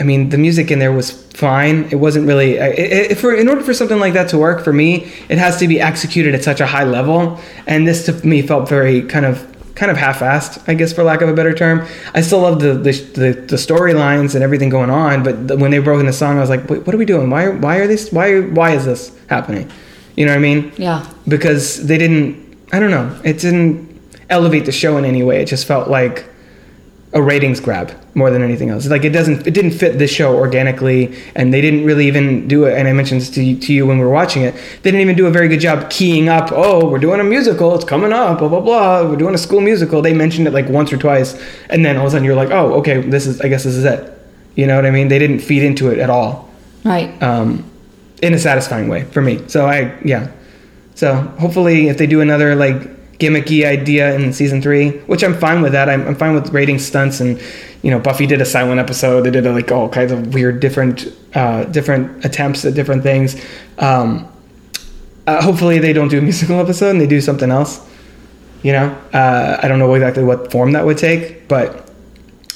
I mean, the music in there was fine. It wasn't really, it, it, for in order for something like that to work for me, it has to be executed at such a high level. And this to me felt very kind of, kind of half-assed, I guess, for lack of a better term. I still love the the, the, the storylines and everything going on. But the, when they broke in the song, I was like, wait, what are we doing? Why, why are these, why, why is this happening? You know what I mean? Yeah. Because they didn't, I don't know, it didn't elevate the show in any way. It just felt like a ratings grab more than anything else. Like, it doesn't, it didn't fit this show organically, and they didn't really even do it. And I mentioned this to, to you when we were watching it, they didn't even do a very good job keying up, oh, we're doing a musical, it's coming up, blah, blah, blah, we're doing a school musical. They mentioned it like once or twice, and then all of a sudden you're like, oh, okay, this is, I guess this is it. You know what I mean? They didn't feed into it at all. Right. Um, in a satisfying way for me. So I, yeah. So hopefully if they do another like gimmicky idea in season three, which I'm fine with that. I'm, I'm fine with rating stunts, and, you know, Buffy did a silent episode. They did a, like all kinds of weird, different, uh, different attempts at different things. Um, uh, hopefully they don't do a musical episode and they do something else, you know? Uh, I don't know exactly what form that would take, but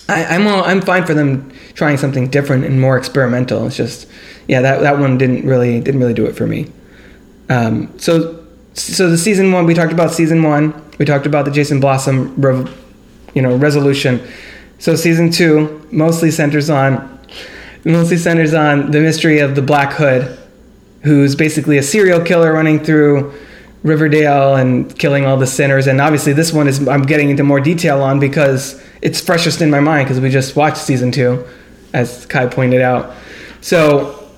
I, I'm all, I'm fine for them trying something different and more experimental. It's just, yeah, that, that one didn't really didn't really do it for me. Um, so so the season one, we talked about season one. We talked about the Jason Blossom, rev, you know, resolution. So season two mostly centers on, mostly centers on the mystery of the Black Hood, who's basically a serial killer running through Riverdale and killing all the sinners. And obviously this one is, I'm getting into more detail on because it's freshest in my mind because we just watched season two, as Kai pointed out. So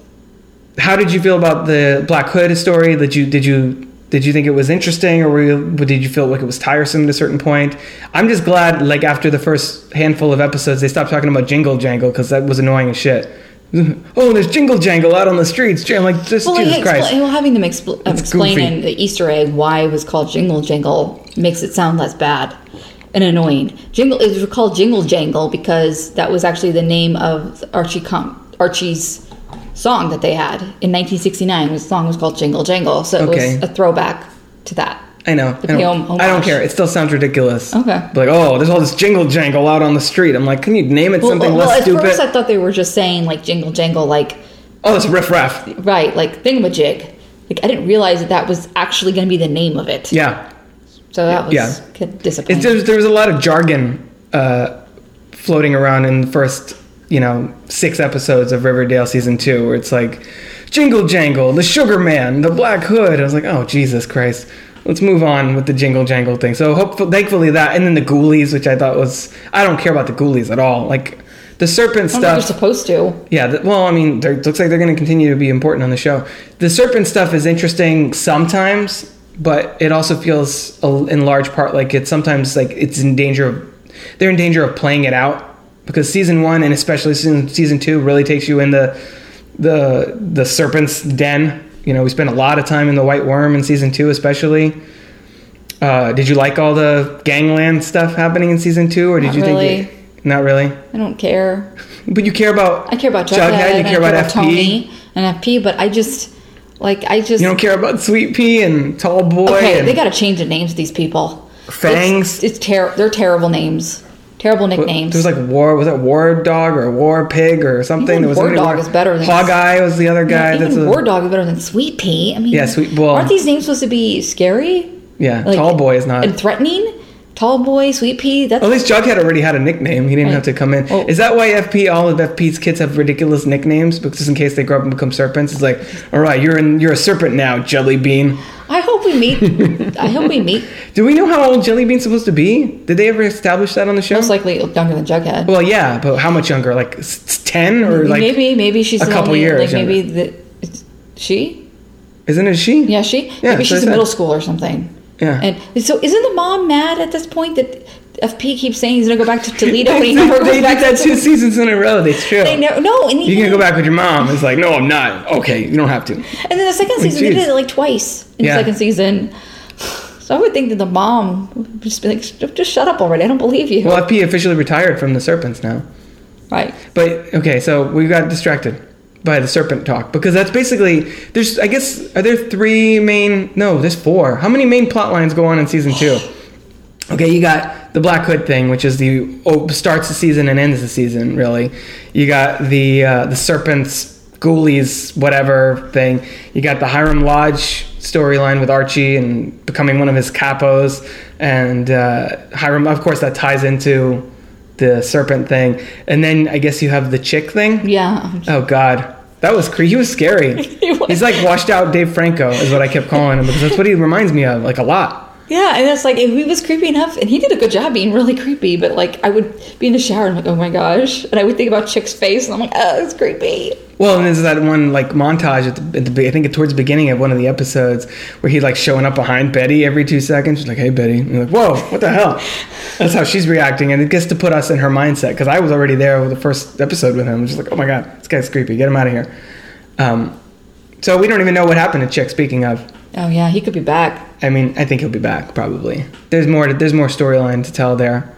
how did you feel about the Black Hood story? Did you, did you, Did you think it was interesting, or were you, did you feel like it was tiresome at a certain point? I'm just glad, like, after the first handful of episodes, they stopped talking about Jingle Jangle, because that was annoying as shit. Oh, there's Jingle Jangle out on the streets. I'm like, this, well, Jesus like, Christ. Expl- well, having them expl- explaining the Easter egg, why it was called Jingle Jangle, makes it sound less bad and annoying. Jingle, it was called Jingle Jangle because that was actually the name of Archie Com- Archie's... song that they had in nineteen sixty-nine. The song was called Jingle Jangle, so it okay. was a throwback to that. I know. I don't, I don't care. It still sounds ridiculous. Okay. But like, oh, there's all this Jingle Jangle out on the street. I'm like, can you name it well, something well, less well, stupid? Well, at first I thought they were just saying like Jingle Jangle, like oh, it's riff raff. Right, like thingamajig. Like I didn't realize that that was actually going to be the name of it. Yeah. So that was yeah. disappointing. It, there was a lot of jargon uh, floating around in the first, you know, six episodes of Riverdale season two, where it's like Jingle Jangle, the Sugar Man, the Black Hood. I was like, oh, Jesus Christ. Let's move on with the Jingle Jangle thing. So hopefully, thankfully that, and then the Ghoulies, which I thought was, I don't care about the Ghoulies at all. Like the serpent stuff. I don't think you're supposed to. Yeah. The, well, I mean, it looks like they're going to continue to be important on the show. The serpent stuff is interesting sometimes, but it also feels in large part like it's sometimes like it's in danger of, they're in danger of playing it out. Because season one and especially season, season two really takes you in the the the serpent's den. You know, we spent a lot of time in the White Worm in season two, especially. Uh, did you like all the gangland stuff happening in season two, or did not you really. think it, not really? I don't care. But you care about I care about Jughead. Jughead you care about, about F P Tony and F P, but I just like I just you don't care about Sweet Pea and Tall Boy. Okay, and they got to change the names of these people. Fangs. It's, it's ter- They're terrible names. Terrible nicknames. There was like War, was it War Dog or War Pig or something? Even War Dog is better than Hog Eye was the other guy. Yeah, even War Dog is better than Sweet Pea. I mean, yeah, sweet, well, aren't these names supposed to be scary? Yeah, like, Tall Boy is not. And threatening? Tall Boy, Sweet Pea? That's well, at least Jughead already had a nickname. He didn't right. have to come in. Oh. Is that why F P, all of F P's kids have ridiculous nicknames? Because just in case they grow up and become serpents, it's like, all right, you're in, you're a serpent now, Jelly Bean. I hope we meet. I hope we meet. Do we know how old Jelly Bean's supposed to be? Did they ever establish that on the show? Most likely younger than Jughead. Well, yeah, but how much younger? Like ten or like maybe maybe she's a couple only, years. Like younger. Maybe the she isn't it she? Yeah, she. Yeah, maybe she's in middle school or something. Yeah. And so isn't the mom mad at this point that F P keeps saying he's going to go back to Toledo? They, and he never they, goes they back did that to two seasons in a row. It's true. They never, no, and the, you're going to go back with your mom. It's like, no, I'm not. Okay, you don't have to. And then the second season, oh, they did it like twice in yeah. the second season. So I would think that the mom would just be like, just shut up already. I don't believe you. Well, F P officially retired from the Serpents now. Right. But, okay, so we got distracted by the serpent talk, because that's basically, there's, I guess, are there three main, no, there's four. How many main plot lines go on in season two? Okay, you got the Black Hood thing, which is the, oh, starts the season and ends the season, really. You got the uh, the Serpents, Ghoulies, whatever thing. You got the Hiram Lodge storyline with Archie and becoming one of his capos. And uh, Hiram, of course, that ties into the serpent thing. And then I guess you have the chick thing. Yeah. Oh, God. That was creepy. He was scary. He was. He's like washed out Dave Franco is what I kept calling him, because that's what he reminds me of, like a lot. Yeah, and it's like, if he was creepy enough, and he did a good job being really creepy, but like, I would be in the shower and I'm like, oh my gosh, and I would think about Chick's face, and I'm like, oh, it's creepy. Well, and there's that one like montage at the, at the I think towards the beginning of one of the episodes where he's like showing up behind Betty every two seconds. She's like, hey, Betty. And you're like, whoa, what the hell? That's how she's reacting, and it gets to put us in her mindset, because I was already there with the first episode with him. I'm just like, oh my God, this guy's creepy. Get him out of here. Um, so we don't even know what happened to Chick, speaking of. Oh yeah, he could be back. I mean, I think he'll be back probably. There's more. There's more storyline to tell there.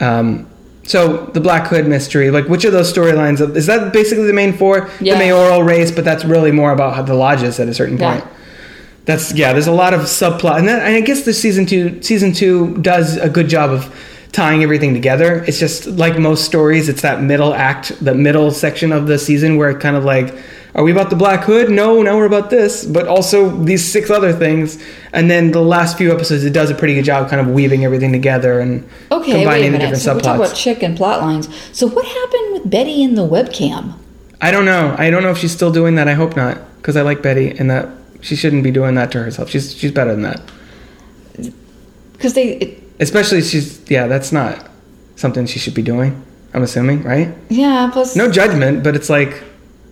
Um, so the Black Hood mystery, like which of those storylines is that? Basically, the main four, yeah. The mayoral race, but that's really more about the lodges at a certain point. Yeah. That's yeah. There's a lot of subplot, and, that, and I guess the season two, season two does a good job of tying everything together. It's just like most stories, it's that middle act, the middle section of the season where it kind of like. are we about the Black Hood? No, now we're about this, but also these six other things. And then the last few episodes, it does a pretty good job kind of weaving everything together and okay, combining the different so subplots. We're talking about chick and plot lines. So what happened with Betty and the webcam? I don't know. I don't know if she's still doing that. I hope not, because I like Betty and that she shouldn't be doing that to herself. She's she's better than that. Because they... It, Especially she's... Yeah, that's not something she should be doing, I'm assuming, right? Yeah, plus... No judgment, but it's like...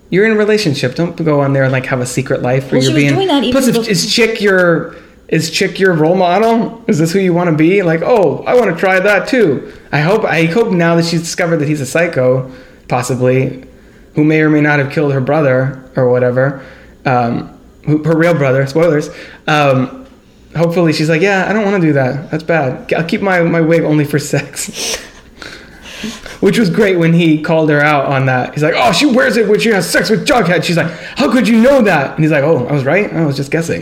You're in a relationship. Don't go on there and like have a secret life where well, you're being. Doing that even plus, if, is chick your is chick your role model? Is this who you want to be? Like, oh, I want to try that too. I hope. I hope now that she's discovered that he's a psycho, possibly, who may or may not have killed her brother or whatever, um, who, her real brother. Spoilers. Um, hopefully, she's like, yeah, I don't want to do that. That's bad. I'll keep my my wig only for sex. Which was great when he called her out on that. He's like, oh, she wears it when she has sex with Jughead. She's like, how could you know that? And he's like, oh, I was right. I was just guessing.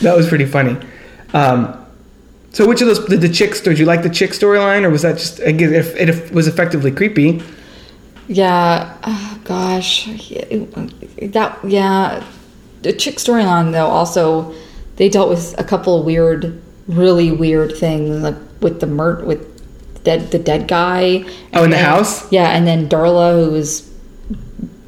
That was pretty funny. Um, so which of those, the, the chick, did you like the chick storyline? Or was that just, again, it, it, it was effectively creepy. Yeah. Oh, gosh. That, yeah. The chick storyline, though, also, they dealt with a couple of weird, really weird things. Like with the murder, with... Dead, the dead guy. And oh, in then, the house? Yeah, and then Darla, who was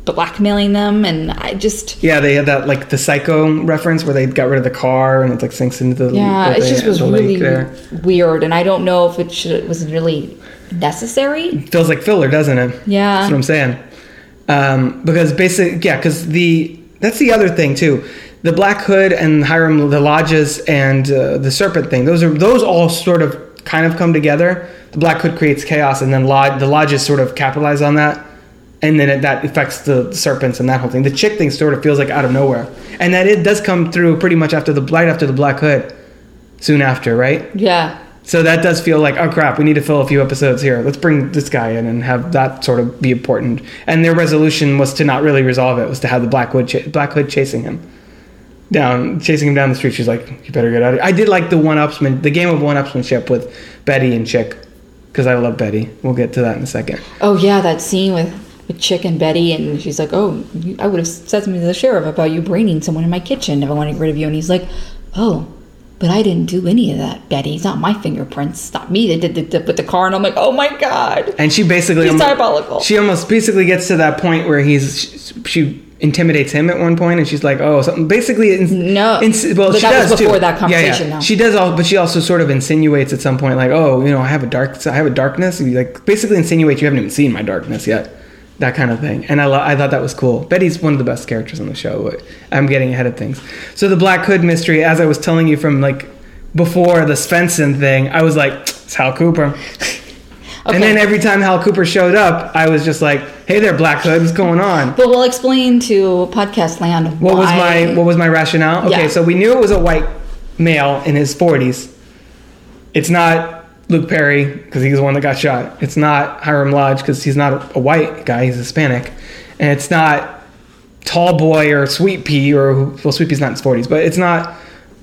blackmailing them, and I just... Yeah, they had that, like, the psycho reference where they got rid of the car, and it, like, sinks into the... Yeah, the, it just the, was the really there. Weird, and I don't know if it, should, it was really necessary. It feels like filler, doesn't it? Yeah. That's what I'm saying. Um, because basically, yeah, because the... That's the other thing, too. The Black Hood and Hiram, the Lodges, and uh, the Serpent thing, those are those all sort of kind of come together. The Black Hood creates chaos, and then lodge, the lodges sort of capitalize on that, and then it, that affects the serpents and that whole thing. The chick thing sort of feels like out of nowhere, and that it does come through pretty much after the right after the Black Hood, soon after, right? Yeah. So that does feel like, oh crap, we need to fill a few episodes here. Let's bring this guy in and have that sort of be important. And their resolution was to not really resolve it; was to have the Black Hood, ch- Black Hood chasing him. Down, chasing him down the street. She's like, you better get out of here. I did like the one-upsman, the game of one-upsmanship with Betty and Chick, because I love Betty. We'll get to that in a second. Oh, yeah, that scene with, with Chick and Betty, and she's like, oh, you, I would have said something to the sheriff about you braining someone in my kitchen if I wanted to get rid of you. And he's like, oh, but I didn't do any of that, Betty. It's not my fingerprints. It's not me that did the, the, with the car. And I'm like, oh, my God. And she basically... She's almost, diabolical. She almost basically gets to that point where he's... She... she intimidates him at one point, and she's like, "Oh, something." Basically, ins- no. Ins- well, but she that does was before too. That conversation. Yeah, yeah. No. She does all, but she also sort of insinuates at some point, like, "Oh, you know, I have a dark, I have a darkness." And you like basically insinuates you haven't even seen my darkness yet, that kind of thing. And I, lo- I thought that was cool. Betty's one of the best characters on the show. I'm getting ahead of things. So the Black Hood mystery, as I was telling you from like before the Svensson thing, I was like, "It's Hal Cooper." Okay. And then every time Hal Cooper showed up, I was just like, "Hey there, Black Hood, what's going on?" But we'll explain to podcast land what why. was my what was my rationale. Okay, yeah. So we knew it was a white male in his forties. It's not Luke Perry because he's the one that got shot. It's not Hiram Lodge because he's not a white guy; he's Hispanic, and it's not Tall Boy or Sweet Pea or well, Sweet Pea's not in his forties, but it's not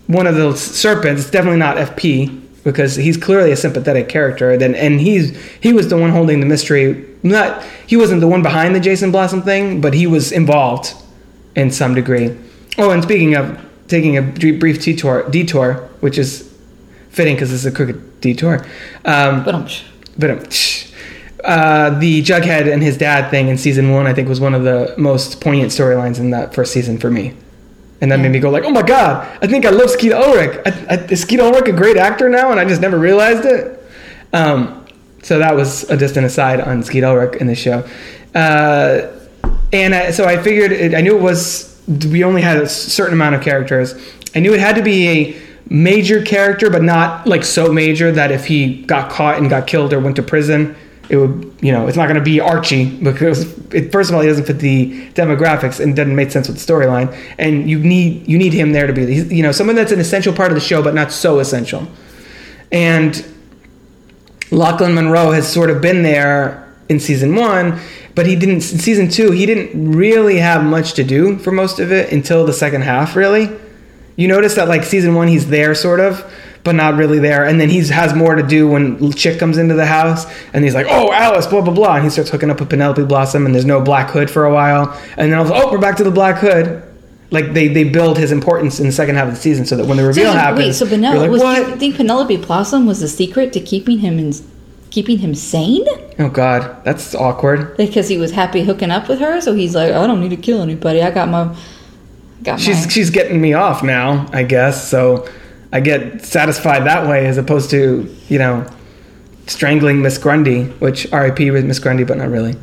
one of those serpents. It's definitely not F P. Because he's clearly a sympathetic character, and and he's he was the one holding the mystery. Not he wasn't the one behind the Jason Blossom thing, but he was involved in some degree. Oh, and speaking of taking a brief detour, detour, which is fitting because it's a crooked detour. Um, but um, but um, uh, the Jughead and his dad thing in season one, I think, was one of the most poignant storylines in that first season for me. And that yeah. made me go like, oh my God, I think I love Skeet Ulrich. I, I, is Skeet Ulrich a great actor now? And I just never realized it. Um, so that was a, just an aside on Skeet Ulrich in the show. Uh, and I, so I figured, it, I knew it was, we only had a certain amount of characters. I knew it had to be a major character, but not like so major that if he got caught and got killed or went to prison, it would, you know, it's not going to be Archie because, it, first of all, he doesn't fit the demographics and doesn't make sense with the storyline. And you need you need him there to be, you know, someone that's an essential part of the show, but not so essential. And Lachlan Monroe has sort of been there in season one, but he didn't. In season two, he didn't really have much to do for most of it until the second half. Really, you notice that like season one, he's there sort of. but not really there. And then he has more to do when Chick comes into the house and he's like, oh, Alice, blah, blah, blah. And he starts hooking up with Penelope Blossom and there's no Black Hood for a while. And then I was like, oh, we're back to the Black Hood. Like, they, they build his importance in the second half of the season so that when the reveal so, happens... Wait, so Penelope... Like, was, what? Do you think Penelope Blossom was the secret to keeping him in... keeping him sane? Oh, God. That's awkward. Because he was happy hooking up with her, so he's like, I don't need to kill anybody. I got my... Got she's my. She's getting me off now, I guess, so I get satisfied that way as opposed to, you know, strangling Miss Grundy, which R I P with Miss Grundy, but not really.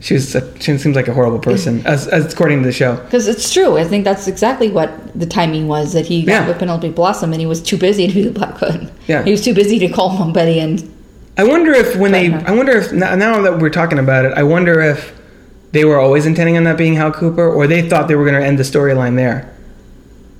She was a, she seems like a horrible person, as, as according to the show. Because it's true. I think that's exactly what the timing was, that he got yeah. with Penelope Blossom and he was too busy to be the Black Hood. Yeah. He was too busy to call somebody and... I wonder if when they... Her. I wonder if... Now that we're talking about it, I wonder if they were always intending on that being Hal Cooper or they thought they were going to end the storyline there.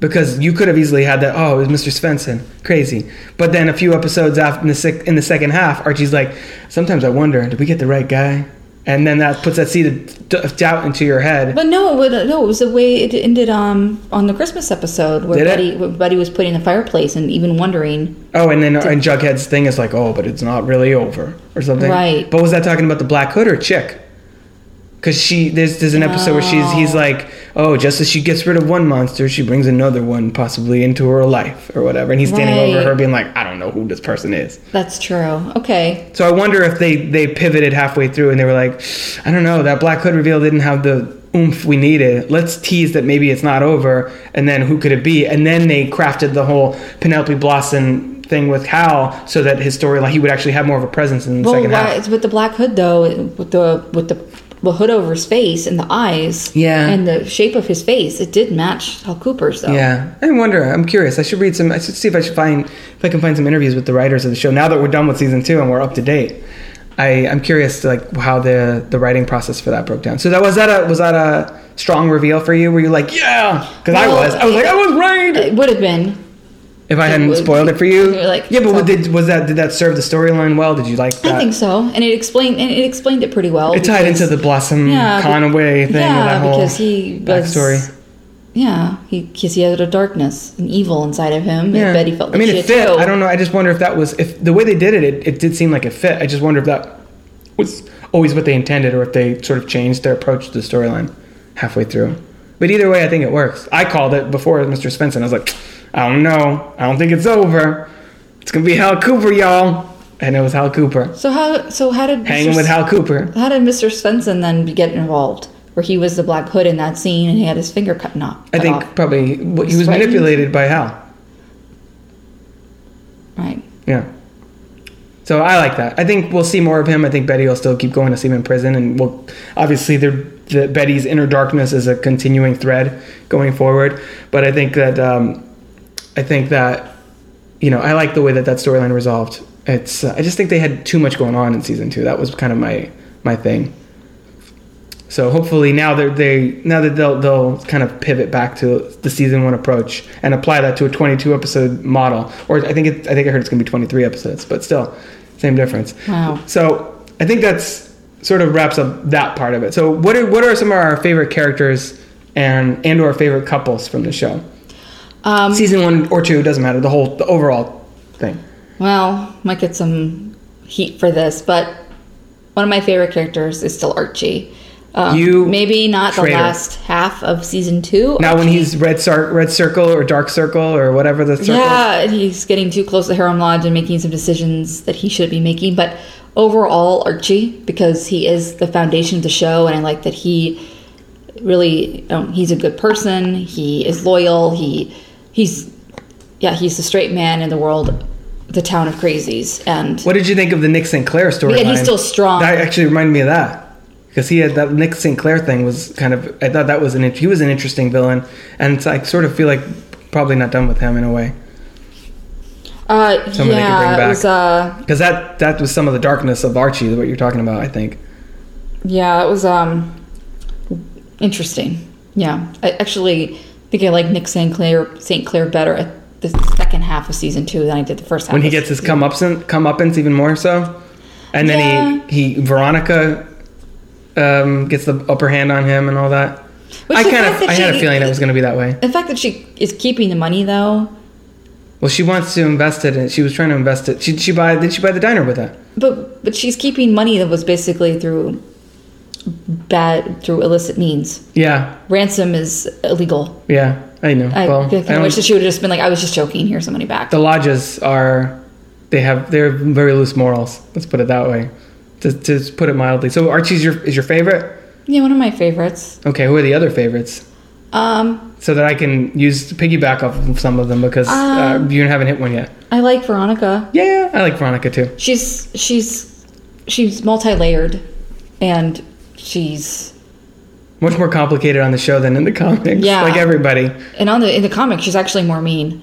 Because you could have easily had that, oh, it was Mister Svensson. Crazy. But then a few episodes after in the, sec- in the second half, Archie's like, sometimes I wonder, did we get the right guy? And then that puts that seed of doubt into your head. But no, it would, no, it was the way it ended um, on the Christmas episode where Buddy, where Buddy was put in the fireplace and even wondering. Oh, and then to, and Jughead's thing is like, oh, but it's not really over or something. Right. But was that talking about the Black Hood or Chick? Because she there's there's an episode oh. where she's he's like, oh, just as she gets rid of one monster, she brings another one possibly into her life or whatever. And he's standing right. over her being like, I don't know who this person is. That's true. Okay. So I wonder if they, they pivoted halfway through and they were like, I don't know, that Black Hood reveal didn't have the oomph we needed. Let's tease that maybe it's not over. And then who could it be? And then they crafted the whole Penelope Blossom thing with Hal so that his storyline, he would actually have more of a presence in the well, second why, half. It's with the Black Hood, though, with the with the... the hood over his face and the eyes yeah. and the shape of his face. It did match Hal Cooper's, though. Yeah. I wonder. I'm curious. I should read some... I should see if I should find... If I can find some interviews with the writers of the show. Now that we're done with season two and we're up to date, I, I'm curious to, like, how the the writing process for that broke down. So that was that a was that a strong reveal for you? Were you like, yeah? Because well, I was. I was it, like, I was right! It would have been. If I hadn't it would, spoiled it for you? Like, yeah, but did, was that did that serve the storyline well? Did you like that? I think so. And it explained and it explained it pretty well. It because, tied into the Blossom yeah, Conaway thing. Yeah, that whole because he backstory. Was, yeah, because he, he had a darkness and evil inside of him. Yeah. And Betty felt I mean, it fit. Too. I don't know. I just wonder if that was... if the way they did it, it, it did seem like it fit. I just wonder if that was always what they intended or if they sort of changed their approach to the storyline halfway through. But either way, I think it works. I called it before Mister Svensson. I was like... I don't know. I don't think it's over. It's gonna be Hal Cooper, y'all. And it was Hal Cooper. So how? So how did hanging with Hal Cooper? How did Mister Svensson then get involved? Where he was the Black Hood in that scene, and he had his finger cut off. I think off. Probably he was Sweating. manipulated by Hal. Right. Yeah. So I like that. I think we'll see more of him. I think Betty will still keep going to see him in prison, and we'll obviously they're. The, Betty's inner darkness is a continuing thread going forward. But I think that. Um, I think that, you know, I like the way that that storyline resolved. It's, uh, I just think they had too much going on in season two. That was kind of my, my thing. So hopefully now that they, now that they'll, they'll kind of pivot back to the season one approach and apply that to a twenty-two episode model. Or I think it, I think I heard it's going to be twenty-three episodes, but still same difference. Wow. So I think that's sort of wraps up that part of it. So what are, what are some of our favorite characters and, and or favorite couples from the show? Um, Season one or two, doesn't matter. The whole, the overall thing. Well, might get some heat for this, but one of my favorite characters is still Archie. Um, you maybe not traitor. The last half of season two. Now Archie, when he's red, Sar- red circle or dark circle or whatever the circle. Yeah, he's getting too close to Harem Lodge and making some decisions that he should be making. But overall, Archie, because he is the foundation of the show, and I like that he really um, he's a good person. He is loyal. He. He's, yeah, he's the straight man in the world, the town of crazies. And what did you think of the Nick Saint Clair storyline? And he's still strong. That actually reminded me of that. Because he had that Nick Saint Clair thing was kind of, I thought that was an, he was an interesting villain. And it's, I sort of feel like probably not done with him in a way. Uh, Someone yeah, they could bring back. It was... Uh, because that, that was some of the darkness of Archie, what you're talking about, I think. Yeah, it was um, interesting. Yeah. I actually... I think I like Nick Saint Clair, Saint Clair better at the second half of season two than I did the first half. When he gets his comeuppance, comeuppance even more so, and then yeah. he, he Veronica um, gets the upper hand on him and all that. Which I kind of I she, had a feeling it was going to be that way. The fact that she is keeping the money though Well, she wants to invest it, and she was trying to invest it. She she buy did she buy the diner with that? But but she's keeping money that was basically through bad through illicit means. Yeah, ransom is illegal. Yeah, I know. I, well, I kind of wish that she would have just been like, I was just joking. Here's some money back. The lodges are they have they're very loose morals. Let's put it that way. To to put it mildly. So Archie's your is your favorite? Yeah, one of my favorites. Okay, who are the other favorites? Um, so that I can use piggyback off of some of them because um, uh, you haven't hit one yet. I like Veronica. Yeah, I like Veronica too. She's she's she's multi-layered, and she's much more complicated on the show than in the comics. Yeah, like everybody. And on the in the comics, she's actually more mean.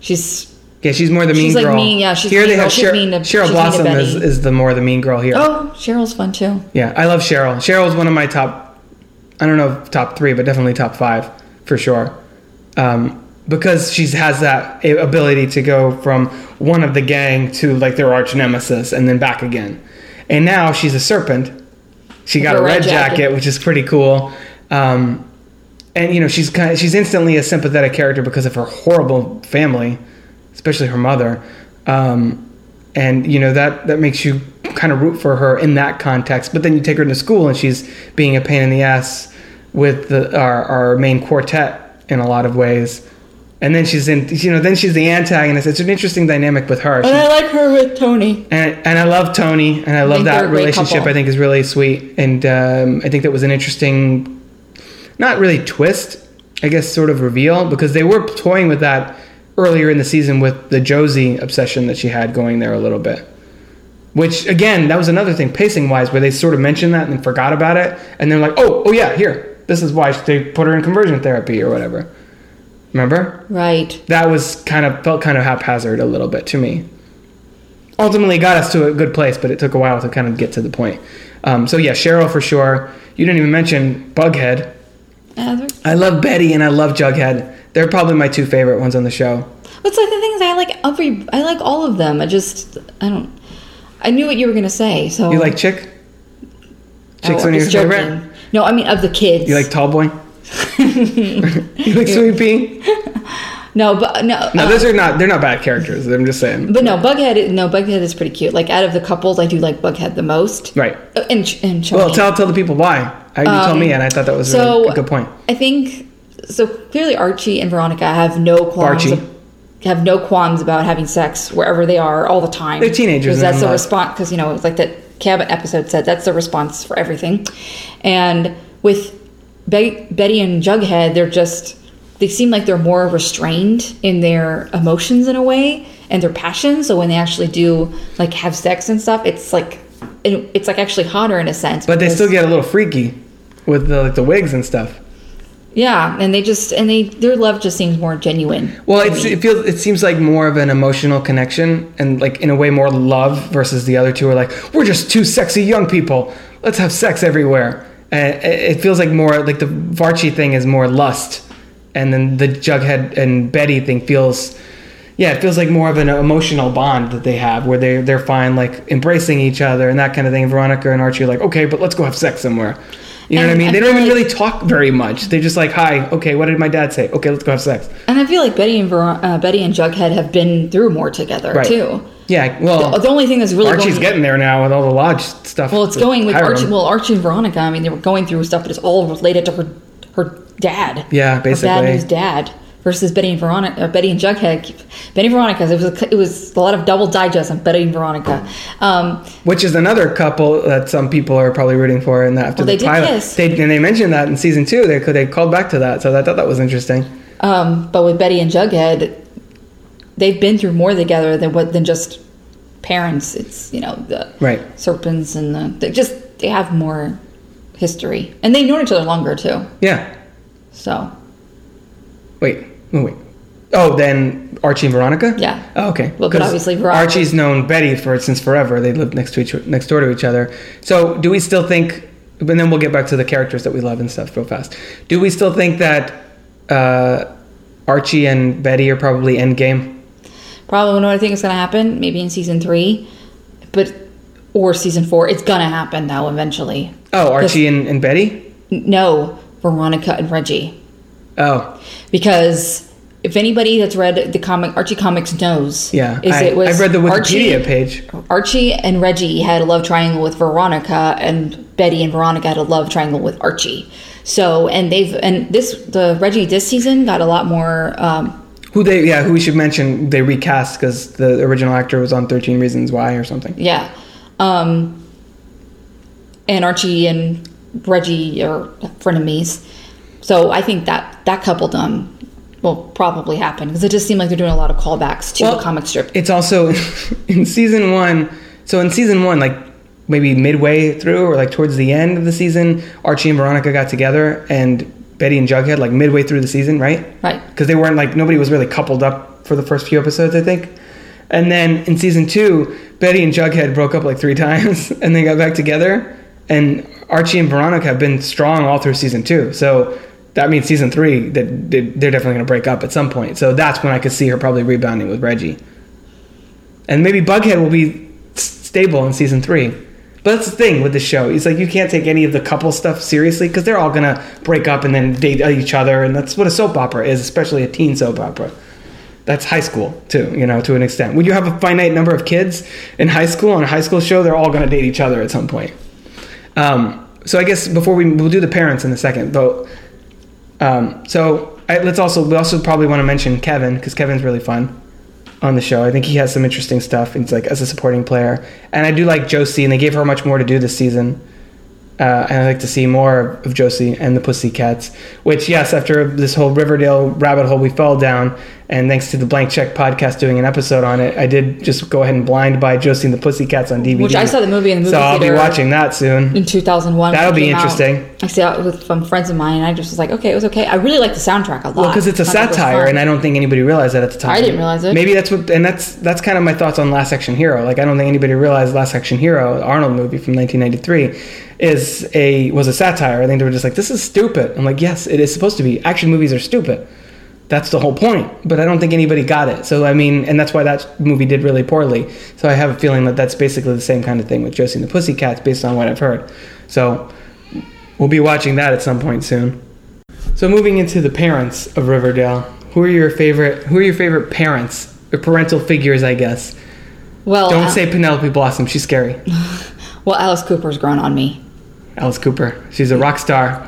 She's yeah, she's more the mean she's girl. She's like mean. Yeah, she's here. Mean they have Cheryl, mean to, Cheryl Blossom is is the more the mean girl here. Oh, Cheryl's fun too. Yeah, I love Cheryl. Cheryl's one of my top. I don't know if top three, but definitely top five for sure. Um, because she has that ability to go from one of the gang to like their arch nemesis and then back again. And now she's a serpent. She got a red jacket, jacket, which is pretty cool. Um, and, you know, she's kind of, she's instantly a sympathetic character because of her horrible family, especially her mother. Um, and, you know, that, that makes you kind of root for her in that context, but then you take her into school and she's being a pain in the ass with the, our, our main quartet in a lot of ways, and then she's in you know then she's the antagonist. It's an interesting dynamic with her. And she, I like her with Tony, and and I love Tony, and I love I that relationship. I think is really sweet, and um, I think that was an interesting, not really twist, I guess, sort of reveal, because they were toying with that earlier in the season with the Josie obsession that she had going there a little bit. Which, again, that was another thing, pacing-wise, where they sort of mentioned that and then forgot about it. And they're like, oh, oh yeah, here. This is why they put her in conversion therapy or whatever. Remember? Right. That was kind of, felt kind of haphazard a little bit to me. Ultimately, it got us to a good place, but it took a while to kind of get to the point. Um, so, yeah, Cheryl for sure. You didn't even mention Bughead. Uh, I love Betty and I love Jughead. They're probably my two favorite ones on the show. What's like the things I like every, I like all of them. I just, I don't... I knew what you were going to say, so... You like Chick? Chick's oh, one of your joking. favorite? No, I mean, of the kids. You like Tallboy? You like Sweet Pea? No, but... No, no uh, those are not... They're not bad characters, I'm just saying. But no, Bughead... No, Bughead is pretty cute. Like, out of the couples, I do like Bughead the most. Right. Uh, and and Chummy. Well, tell tell the people why. I, you um, tell me, and I thought that was so really a good point. I think... So, clearly, Archie and Veronica have no qualms... Archie. have no qualms about having sex wherever they are all the time. They're teenagers. Because that's the response, because, you know, it's like that Cabot episode said, that's the response for everything. And with Be- Betty and Jughead, they're just, they seem like they're more restrained in their emotions in a way, and their passions. So when they actually do, like, have sex and stuff, it's like, it, it's like actually hotter in a sense. But they still get a little freaky with the, like, the wigs and stuff. Yeah, and they just and they their love just seems more genuine. Well, it's, it feels it seems like more of an emotional connection, and like in a way more love, versus the other two are like, we're just two sexy young people. Let's have sex everywhere. And it feels like more like the Varchi thing is more lust, and then the Jughead and Betty thing feels, yeah, it feels like more of an emotional bond that they have, where they they're fine like embracing each other and that kind of thing. Veronica and Archie are like, okay, but let's go have sex somewhere. You know and what I mean? I they don't even like, really talk very much. They're just like, hi, okay, what did my dad say? Okay, let's go have sex. And I feel like Betty and Ver- uh, Betty and Jughead have been through more together, right. too. Yeah, well... The, the only thing that's really Archie's going getting with, there now with all the lodge stuff. Well, it's going with Archie. Well, Archie and Veronica, I mean, they were going through stuff, but it's all related to her her dad. Yeah, basically. Her dad and his dad versus Betty and Veronica, uh, Betty and Jughead. Betty and Veronica, it was, a, it was a lot of double digest on Betty and Veronica. Um, Which is another couple that some people are probably rooting for in that after well, the they pilot. Did kiss. They, and they mentioned that in season two. They they called back to that, so I thought that was interesting. Um, but with Betty and Jughead, they've been through more together than what than just parents. It's, you know, the right. serpents and the... They just, they have more history. And they've known each other longer, too. Yeah. So. Wait. Oh, wait. Oh, then Archie and Veronica? Yeah. Oh, okay. Well, but obviously Veronica. Archie's known Betty for since forever. They lived next to each next door to each other. So, do we still think? And then we'll get back to the characters that we love and stuff real fast. Do we still think that uh, Archie and Betty are probably endgame? Probably what I think is going to happen. Maybe in season three, but or season four, it's going to happen now eventually. Oh, Archie and, and Betty? No, Veronica and Reggie. Oh. Because if anybody that's read the comic Archie Comics knows, yeah, is I, it was I read the Wikipedia Archie, page. Archie and Reggie had a love triangle with Veronica, and Betty and Veronica had a love triangle with Archie. So and they've and this the Reggie this season got a lot more. Um, Who they yeah who we should mention they recast because the original actor was on thirteen Reasons Why or something. Yeah, um, and Archie and Reggie are frenemies, so I think that that coupledom will probably happen because it just seemed like they're doing a lot of callbacks to well, the comic strip. It's also in season one. So in season one, like maybe midway through or like towards the end of the season, Archie and Veronica got together and Betty and Jughead, like midway through the season, right? Right. Because they weren't like, nobody was really coupled up for the first few episodes, I think. And then in season two, Betty and Jughead broke up like three times and they got back together. And Archie and Veronica have been strong all through season two. So that means season three, that they're definitely going to break up at some point. So that's when I could see her probably rebounding with Reggie. And maybe Bughead will be stable in season three. But that's the thing with the show. It's like you can't take any of the couple stuff seriously because they're all going to break up and then date each other. And that's what a soap opera is, especially a teen soap opera. That's high school, too, you know, to an extent. When you have a finite number of kids in high school on a high school show, they're all going to date each other at some point. Um, so I guess before we... We'll do the parents in a second. But um, so I, let's also... We also probably want to mention Kevin because Kevin's really fun on the show. I think he has some interesting stuff. It's like as a supporting player, and I do like Josie, and they gave her much more to do this season. Uh, and I like to see more of Josie and the Pussycats. Which, yes, after this whole Riverdale rabbit hole we fell down, and thanks to the Blank Check podcast doing an episode on it, I did just go ahead and blind buy Josie and the Pussycats on D V D. Which I saw the movie in the movie so theater. So I'll be watching that soon in two thousand one. That'll be interesting. Out. I saw it with some friends of mine, and I just was like, okay, it was okay. I really like the soundtrack a lot. Well, because it's a satire, it and I don't think anybody realized that at the time. I didn't realize it. Maybe that's what, and that's that's kind of my thoughts on Last Action Hero. Like, I don't think anybody realized Last Action Hero, the Arnold movie from nineteen ninety-three, is a was a satire. I think they were just like, this is stupid. I'm like, yes, it is supposed to be. Action movies are stupid. That's the whole point. But I don't think anybody got it. So, I mean, and that's why that movie did really poorly. So I have a feeling that that's basically the same kind of thing with Josie and the Pussycats based on what I've heard. So we'll be watching that at some point soon. So moving into the parents of Riverdale, who are your favorite, who are your favorite parents or parental figures, I guess? Well, Don't Al- say Penelope Blossom. She's scary. Well, Alice Cooper's grown on me. Alice Cooper. She's a rock star.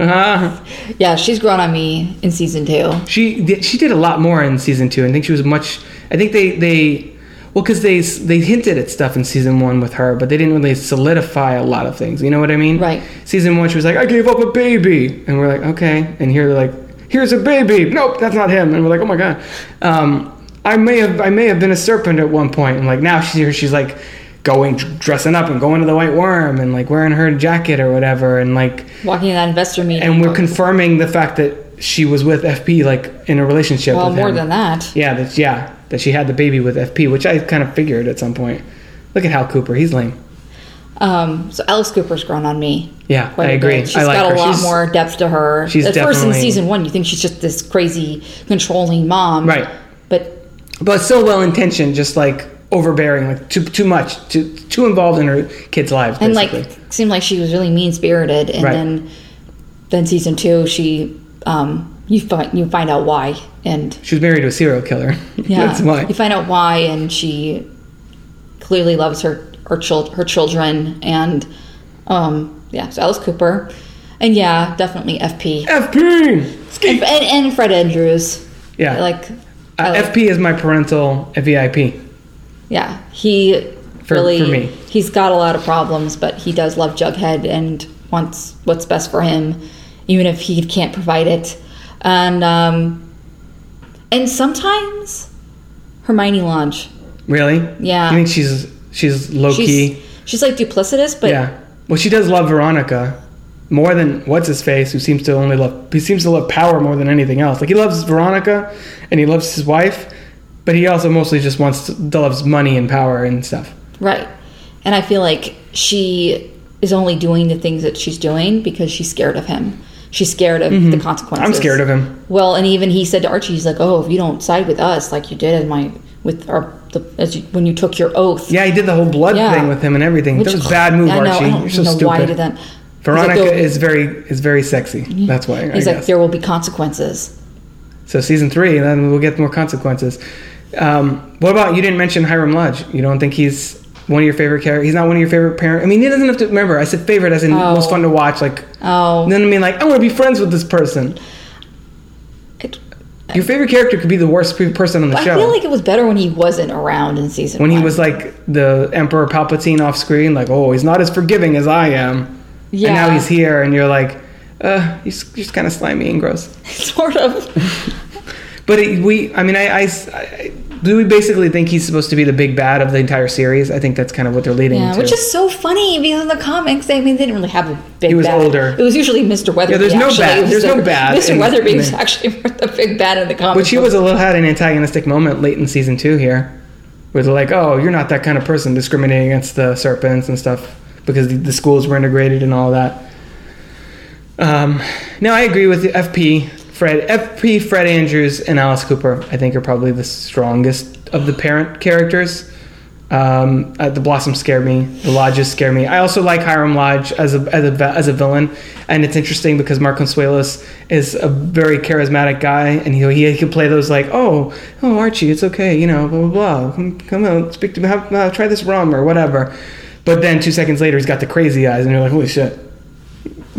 Yeah, she's grown on me in season two. She she did a lot more in season two. I think she was much... I think they... they well, because they, they hinted at stuff in season one with her, but they didn't really solidify a lot of things. You know what I mean? Right. Season one, she was like, I gave up a baby. And we're like, okay. And here they're like, here's a baby. Nope, that's not him. And we're like, oh my God. Um, I may have I may have been a serpent at one point. And like now she's here, she's like... going dressing up and going to the White Worm and like wearing her jacket or whatever and like walking to that investor meeting, and we're confirming the fact that she was with F P like in a relationship well with more him. Than that yeah that yeah that she had the baby with F P, which I kind of figured at some point. Look at Hal Cooper, he's lame. Um, so Alice Cooper's grown on me. Yeah, I agree. She's I like got her. a lot she's, more depth to her. She's at first in season one you think she's just this crazy controlling mom, right? But but so well intentioned, just like overbearing, like too too much, too too involved in her kids' lives, basically. And like seemed like she was really mean spirited, and right. then then season two, she um you find you find out why, and she was married to a serial killer. Yeah, that's why you find out why, and she clearly loves her her children, her children, and um yeah, so Alice Cooper, and yeah, definitely F P, F P, and, and and Fred Andrews. Yeah, I like, I like uh, F P is my parental V I P. Yeah, he for, really, for me. He's got a lot of problems, but he does love Jughead and wants what's best for him, even if he can't provide it. And um, and sometimes Hermione Lodge. Really? Yeah. I think she's she's low-key. She's, she's like duplicitous, but... Yeah. Well, she does love Veronica more than what's-his-face, who seems to only love... He seems to love power more than anything else. Like, he loves Veronica, and he loves his wife... But he also mostly just wants to, loves money and power and stuff. Right. And I feel like she is only doing the things that she's doing because she's scared of him. She's scared of mm-hmm. the consequences. I'm scared of him. Well, and even he said to Archie, he's like, oh, if you don't side with us like you did in my, with our, the, as you, when you took your oath. Yeah, he did the whole blood yeah. thing with him and everything. Which, that was a bad move, I know, Archie. I don't You're so know stupid. Why did that. Veronica like, oh. is very is very sexy. That's why, he's I like, guess. There will be consequences. So season three, and then we'll get more consequences. Um, what about, you didn't mention Hiram Lodge. You don't think he's one of your favorite characters? He's not one of your favorite parents? I mean, he doesn't have to, remember, I said favorite as in oh. most fun to watch. Like, oh. Then I mean, like, I want to be friends with this person. It, your favorite character could be the worst person on the I show. I feel like it was better when he wasn't around in season when one. When he was like the Emperor Palpatine off screen, like, oh, he's not as forgiving as I am. Yeah. And now he's here, and you're like, uh, he's just kind of slimy and gross. Sort of. But it, we, I mean, I, I, I, do we basically think he's supposed to be the big bad of the entire series? I think that's kind of what they're leading yeah, to. Which is so funny, because in the comics, they, I mean, they didn't really have a big bad. He was bad. older. It was usually Mister Weatherby. Yeah, there's no actually. bad. There's the, no bad. Mister In, Weatherby was actually the big bad in the comics. Which he was a little, had an antagonistic moment late in season two here, where they're like, oh, you're not that kind of person, discriminating against the serpents and stuff, because the, the schools were integrated and all that. Um, no, I agree with the F P. Fred, F P, Fred Andrews, and Alice Cooper, I think, are probably the strongest of the parent characters. Um, uh, the Blossoms scare me. The Lodges scare me. I also like Hiram Lodge as a as a as a villain, and it's interesting because Mark Consuelos is a very charismatic guy, and he he, he can play those like, oh, oh Archie, it's okay, you know, blah blah blah. Come, come on, speak to me. Have, uh, try this rum or whatever. But then two seconds later, he's got the crazy eyes, and you're like, holy shit.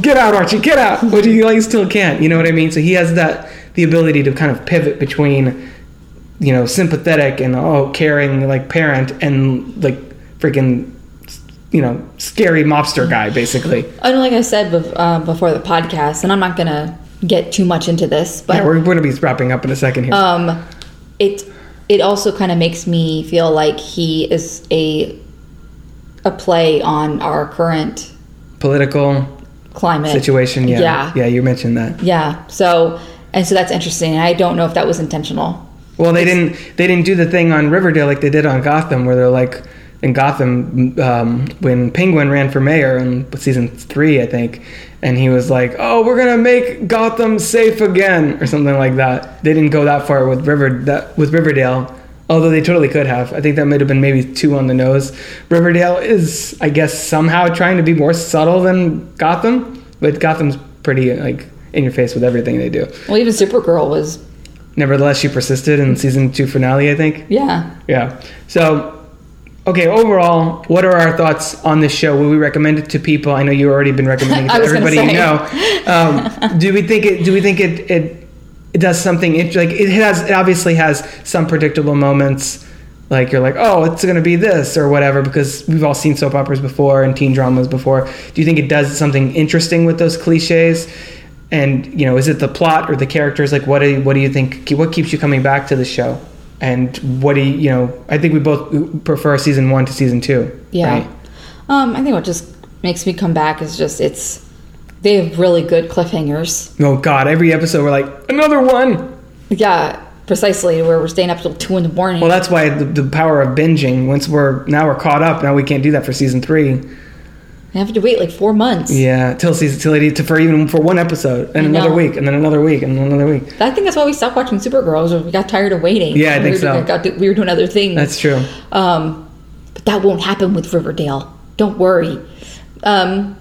Get out, Archie, get out. But he like, still can't, you know what I mean? So he has that, the ability to kind of pivot between, you know, sympathetic and, oh, caring, like, parent and, like, freaking, you know, scary mobster guy, basically. And like I said uh, before the podcast, and I'm not going to get too much into this, but... Yeah, we're, we're going to be wrapping up in a second here. Um, it, it also kind of makes me feel like he is a a play on our current... Political... climate situation. Yeah. yeah yeah you mentioned that. Yeah so and so that's interesting. I don't know if that was intentional. Well, they it's, didn't they didn't do the thing on Riverdale like they did on Gotham, where they're like, in Gotham, um when Penguin ran for mayor in season three, I think, and he was like, oh, we're gonna make Gotham safe again, or something like that. They didn't go that far with River that with Riverdale, although they totally could have. I think that might have been maybe too on the nose. Riverdale is, I guess, somehow trying to be more subtle than Gotham, but Gotham's pretty, like, in your face with everything they do. Well, even Supergirl was... Nevertheless, she persisted in season two finale, I think. Yeah. Yeah. So, okay, overall, what are our thoughts on this show? Would we recommend it to people? I know you've already been recommending it to everybody you know. Um, do we think it... Do we think it, it It does something, it, like, it has, it obviously has some predictable moments, like, you're like, oh, it's going to be this, or whatever, because we've all seen soap operas before, and teen dramas before. Do you think it does something interesting with those cliches? And, you know, is it the plot, or the characters, like, what do you, what do you think, what keeps you coming back to the show? And what do you, you know, I think we both prefer season one to season two. Yeah. Right? Um, I think what just makes me come back is just, it's... They have really good cliffhangers. Oh, God. Every episode, we're like, another one! Yeah, precisely, where we're staying up till two in the morning. Well, that's why the, the power of binging. Once we're... Now we're caught up. Now we can't do that for season three. I have to wait, like, four months. Yeah, till season... Till it, to, for even for one episode. And another week. And then another week. And another week. I think that's why we stopped watching Supergirl. We got tired of waiting. Yeah, I think we so. Got to, we were doing other things. That's true. Um, but that won't happen with Riverdale. Don't worry. Um...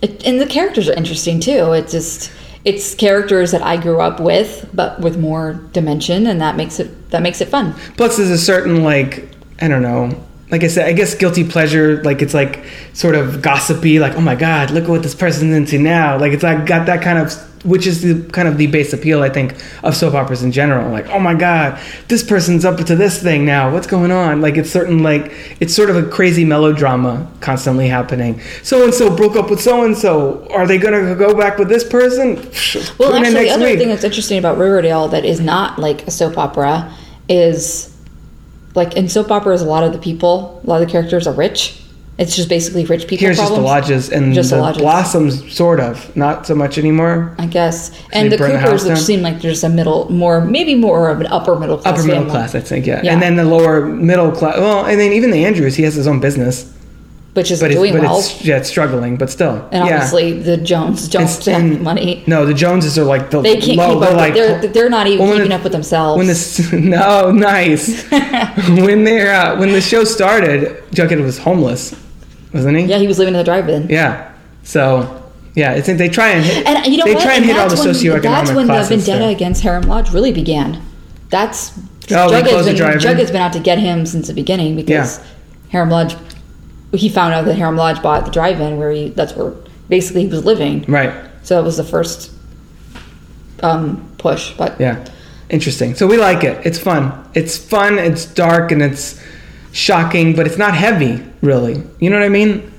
It, and the characters are interesting too. It's just it's characters that I grew up with, but with more dimension, and that makes it that makes it fun. Plus, there's a certain, like, I don't know, like I said, I guess guilty pleasure. Like, it's like sort of gossipy. Like, oh my God, look at what this person's into now. Like, it's like got that kind of, which is the kind of the base appeal, I think, of soap operas in general. Like, oh my God, this person's up to this thing now. What's going on? Like, it's certain, like, it's sort of a crazy melodrama constantly happening. So and so broke up with so and so. Are they going to go back with this person? Well, Tune actually, next the other week. Thing that's interesting about Riverdale that is not like a soap opera is, like, in soap operas, a lot of the people, a lot of the characters are rich. It's just basically rich people Here's problems. Here's just the Lodges and just the, the Lodges. Blossoms, sort of. Not so much anymore, I guess. And the Coopers, the which seem like there's a middle, more, maybe more of an upper middle class. Upper middle family. class, I think, yeah. yeah. And then the lower middle class. Well, and then even the Andrews, he has his own business. Which is but doing it's, but well. It's, yeah, it's struggling, but still. And yeah. obviously, the Jones don't have money. No, the Joneses are like the they can't low. Keep up they're, like, they're, they're not even well, keeping the, up with themselves. When this, no, nice. when, uh, when the show started, Jughead was homeless. Wasn't he? Yeah, he was living in the drive-in. Yeah. So, Yeah, it's, they try and hit, and, you know they what? try and, and hit all the when, socioeconomic classes. That's when the vendetta there. against Harem Lodge really began. That's oh, Jughead's been, Jughead's been out to get him since the beginning because yeah. Harem Lodge. He found out that Harem Lodge bought the drive-in where he that's where basically he was living. Right. So it was the first um, push, but yeah, interesting. So we like it. It's fun. It's fun. It's dark and it's shocking, but it's not heavy, really. You know what I mean?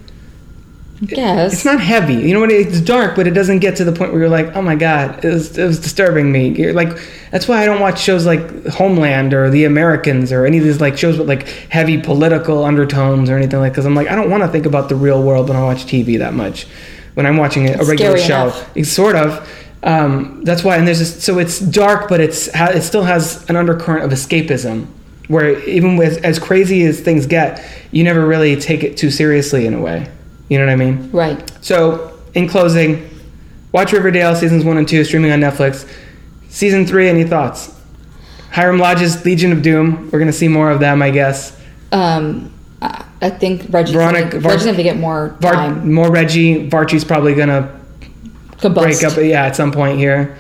Yes. It's not heavy. You know what? It's dark, but it doesn't get to the point where you're like, oh my God, it was, it was disturbing me. You're like, that's why I don't watch shows like Homeland or The Americans or any of these like shows with like heavy political undertones or anything like that. Because I'm like, I don't want to think about the real world when I watch T V that much. When I'm watching a, a regular show, it's sort of. Um, that's why. And there's this, so it's dark, but it's it still has an undercurrent of escapism, where even with as crazy as things get, you never really take it too seriously in a way. You know what I mean? Right. So, in closing, watch Riverdale, seasons one and two, streaming on Netflix. Season three, any thoughts? Hiram Lodge's Legion of Doom. We're going to see more of them, I guess. Um, I think Reggie's going to get more Var- time. More Reggie. Varchie's probably going to break up yeah, at some point here.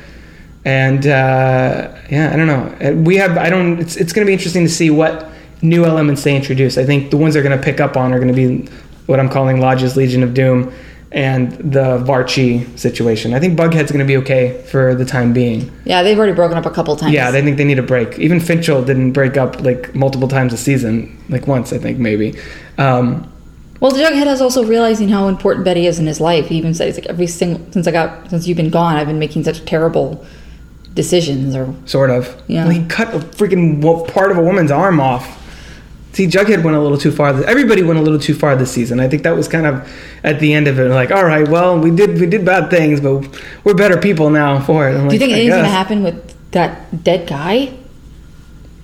And, uh, yeah, I don't know. We have, I don't, it's, it's going to be interesting to see what new elements they introduce. I think the ones they're going to pick up on are going to be what I'm calling Lodge's Legion of Doom and the Varchie situation. I think Bughead's going to be okay for the time being. Yeah, they've already broken up a couple times. Yeah, they think they need a break. Even Finchel didn't break up like multiple times a season, like once, I think, maybe. Um, well, Jughead is also realizing how important Betty is in his life. He even says, like, every single since I got since you've been gone, I've been making such terrible decisions, or sort of. Yeah, well, he cut a freaking part of a woman's arm off. See, Jughead went a little too far. Everybody went a little too far this season. I think that was kind of at the end of it, like, all right, well, we did we did bad things, but we're better people now for it. I'm do like, you think anything's going to happen with that dead guy?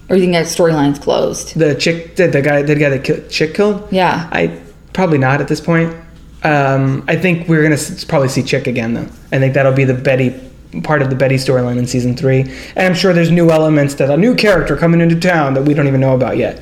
Or do you think that storyline's closed? The chick, the, the guy, the guy that killed, Chick killed? Yeah. I probably not at this point. Um, I think we're going to probably see Chick again, though. I think that'll be the Betty part of the Betty storyline in season three. And I'm sure there's new elements that a new character coming into town that we don't even know about yet.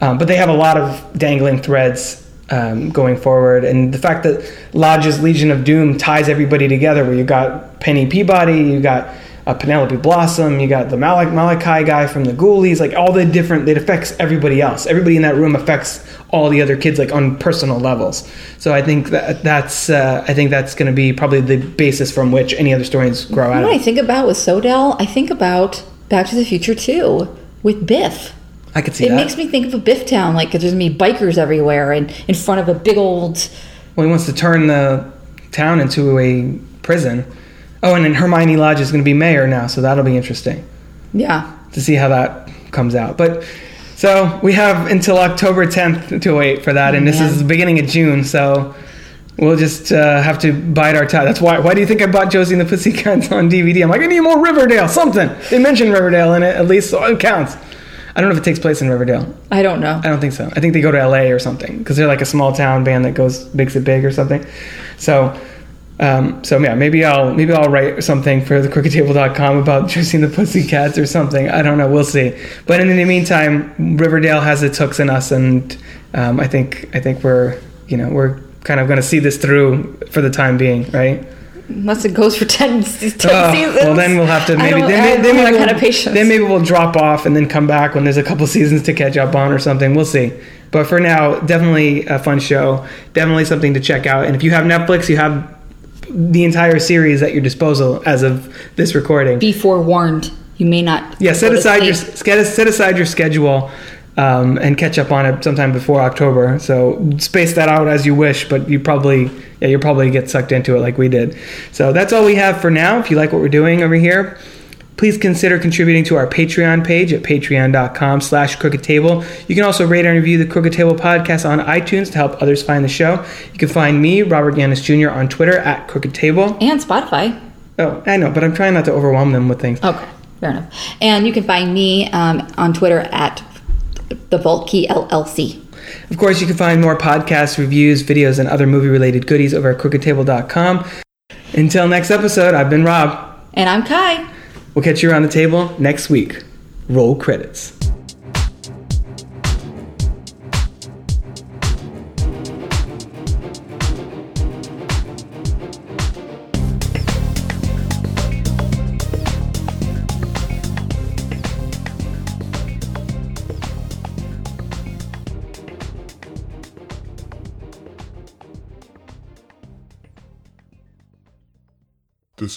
Um, but they have a lot of dangling threads um, going forward. And the fact that Lodge's Legion of Doom ties everybody together, where you got Penny Peabody, you got uh, Penelope Blossom, you got the Mal- Malachi guy from the Ghoulies, like all the different, it affects everybody else. Everybody in that room affects all the other kids, like on personal levels. So I think that that's uh, I think that's going to be probably the basis from which any other stories grow out of. What I think about with Sodell, I think about Back to the Future two with Biff. I could see it that. It makes me think of a Biff town, like, because there's going to be bikers everywhere and in front of a big old... Well, he wants to turn the town into a prison. Oh, and then Hermione Lodge is going to be mayor now, so that'll be interesting. Yeah. To see how that comes out. But, so, we have until October tenth to wait for that, oh, and man. This is the beginning of June, so... We'll just uh, have to bite our time. That's why. Why do you think I bought Josie and the Pussycats on D V D? I'm like, I need more Riverdale, something. They mentioned Riverdale in it, at least, so it counts. I don't know if it takes place in Riverdale. I don't know. I don't think so. I think they go to L A or something because they're like a small town band that goes makes it big or something. So, um, so yeah, maybe I'll maybe I'll write something for the Crooked Table dot com about Josie and the Pussycats or something. I don't know. We'll see. But in the meantime, Riverdale has its hooks in us, and um, I think I think we're you know we're kind of going to see this through for the time being, right? Unless it goes for ten, ten oh, seasons. Well, then we'll have to maybe... Then, then, then, maybe we'll, kind of then maybe we'll drop off and then come back when there's a couple seasons to catch up on or something. We'll see. But for now, definitely a fun show. Definitely something to check out. And if you have Netflix, you have the entire series at your disposal as of this recording. Be forewarned. You may not... Yeah, set aside, your, set aside your schedule um, and catch up on it sometime before October. So space that out as you wish, but you probably... Yeah, you'll probably get sucked into it like we did. So that's all we have for now. If you like what we're doing over here, please consider contributing to our Patreon page at patreon dot com slash crooked table. You can also rate and review the Crooked Table podcast on iTunes to help others find the show. You can find me, Robert Yaniz Junior, on Twitter at Crooked Table. And Spotify. Oh, I know, but I'm trying not to overwhelm them with things. Okay, fair enough. And you can find me um, on Twitter at The Vault Key L L C. Of course, you can find more podcasts, reviews, videos, and other movie-related goodies over at crooked table dot com. Until next episode, I've been Rob. And I'm Kai. We'll catch you around the table next week. Roll credits. This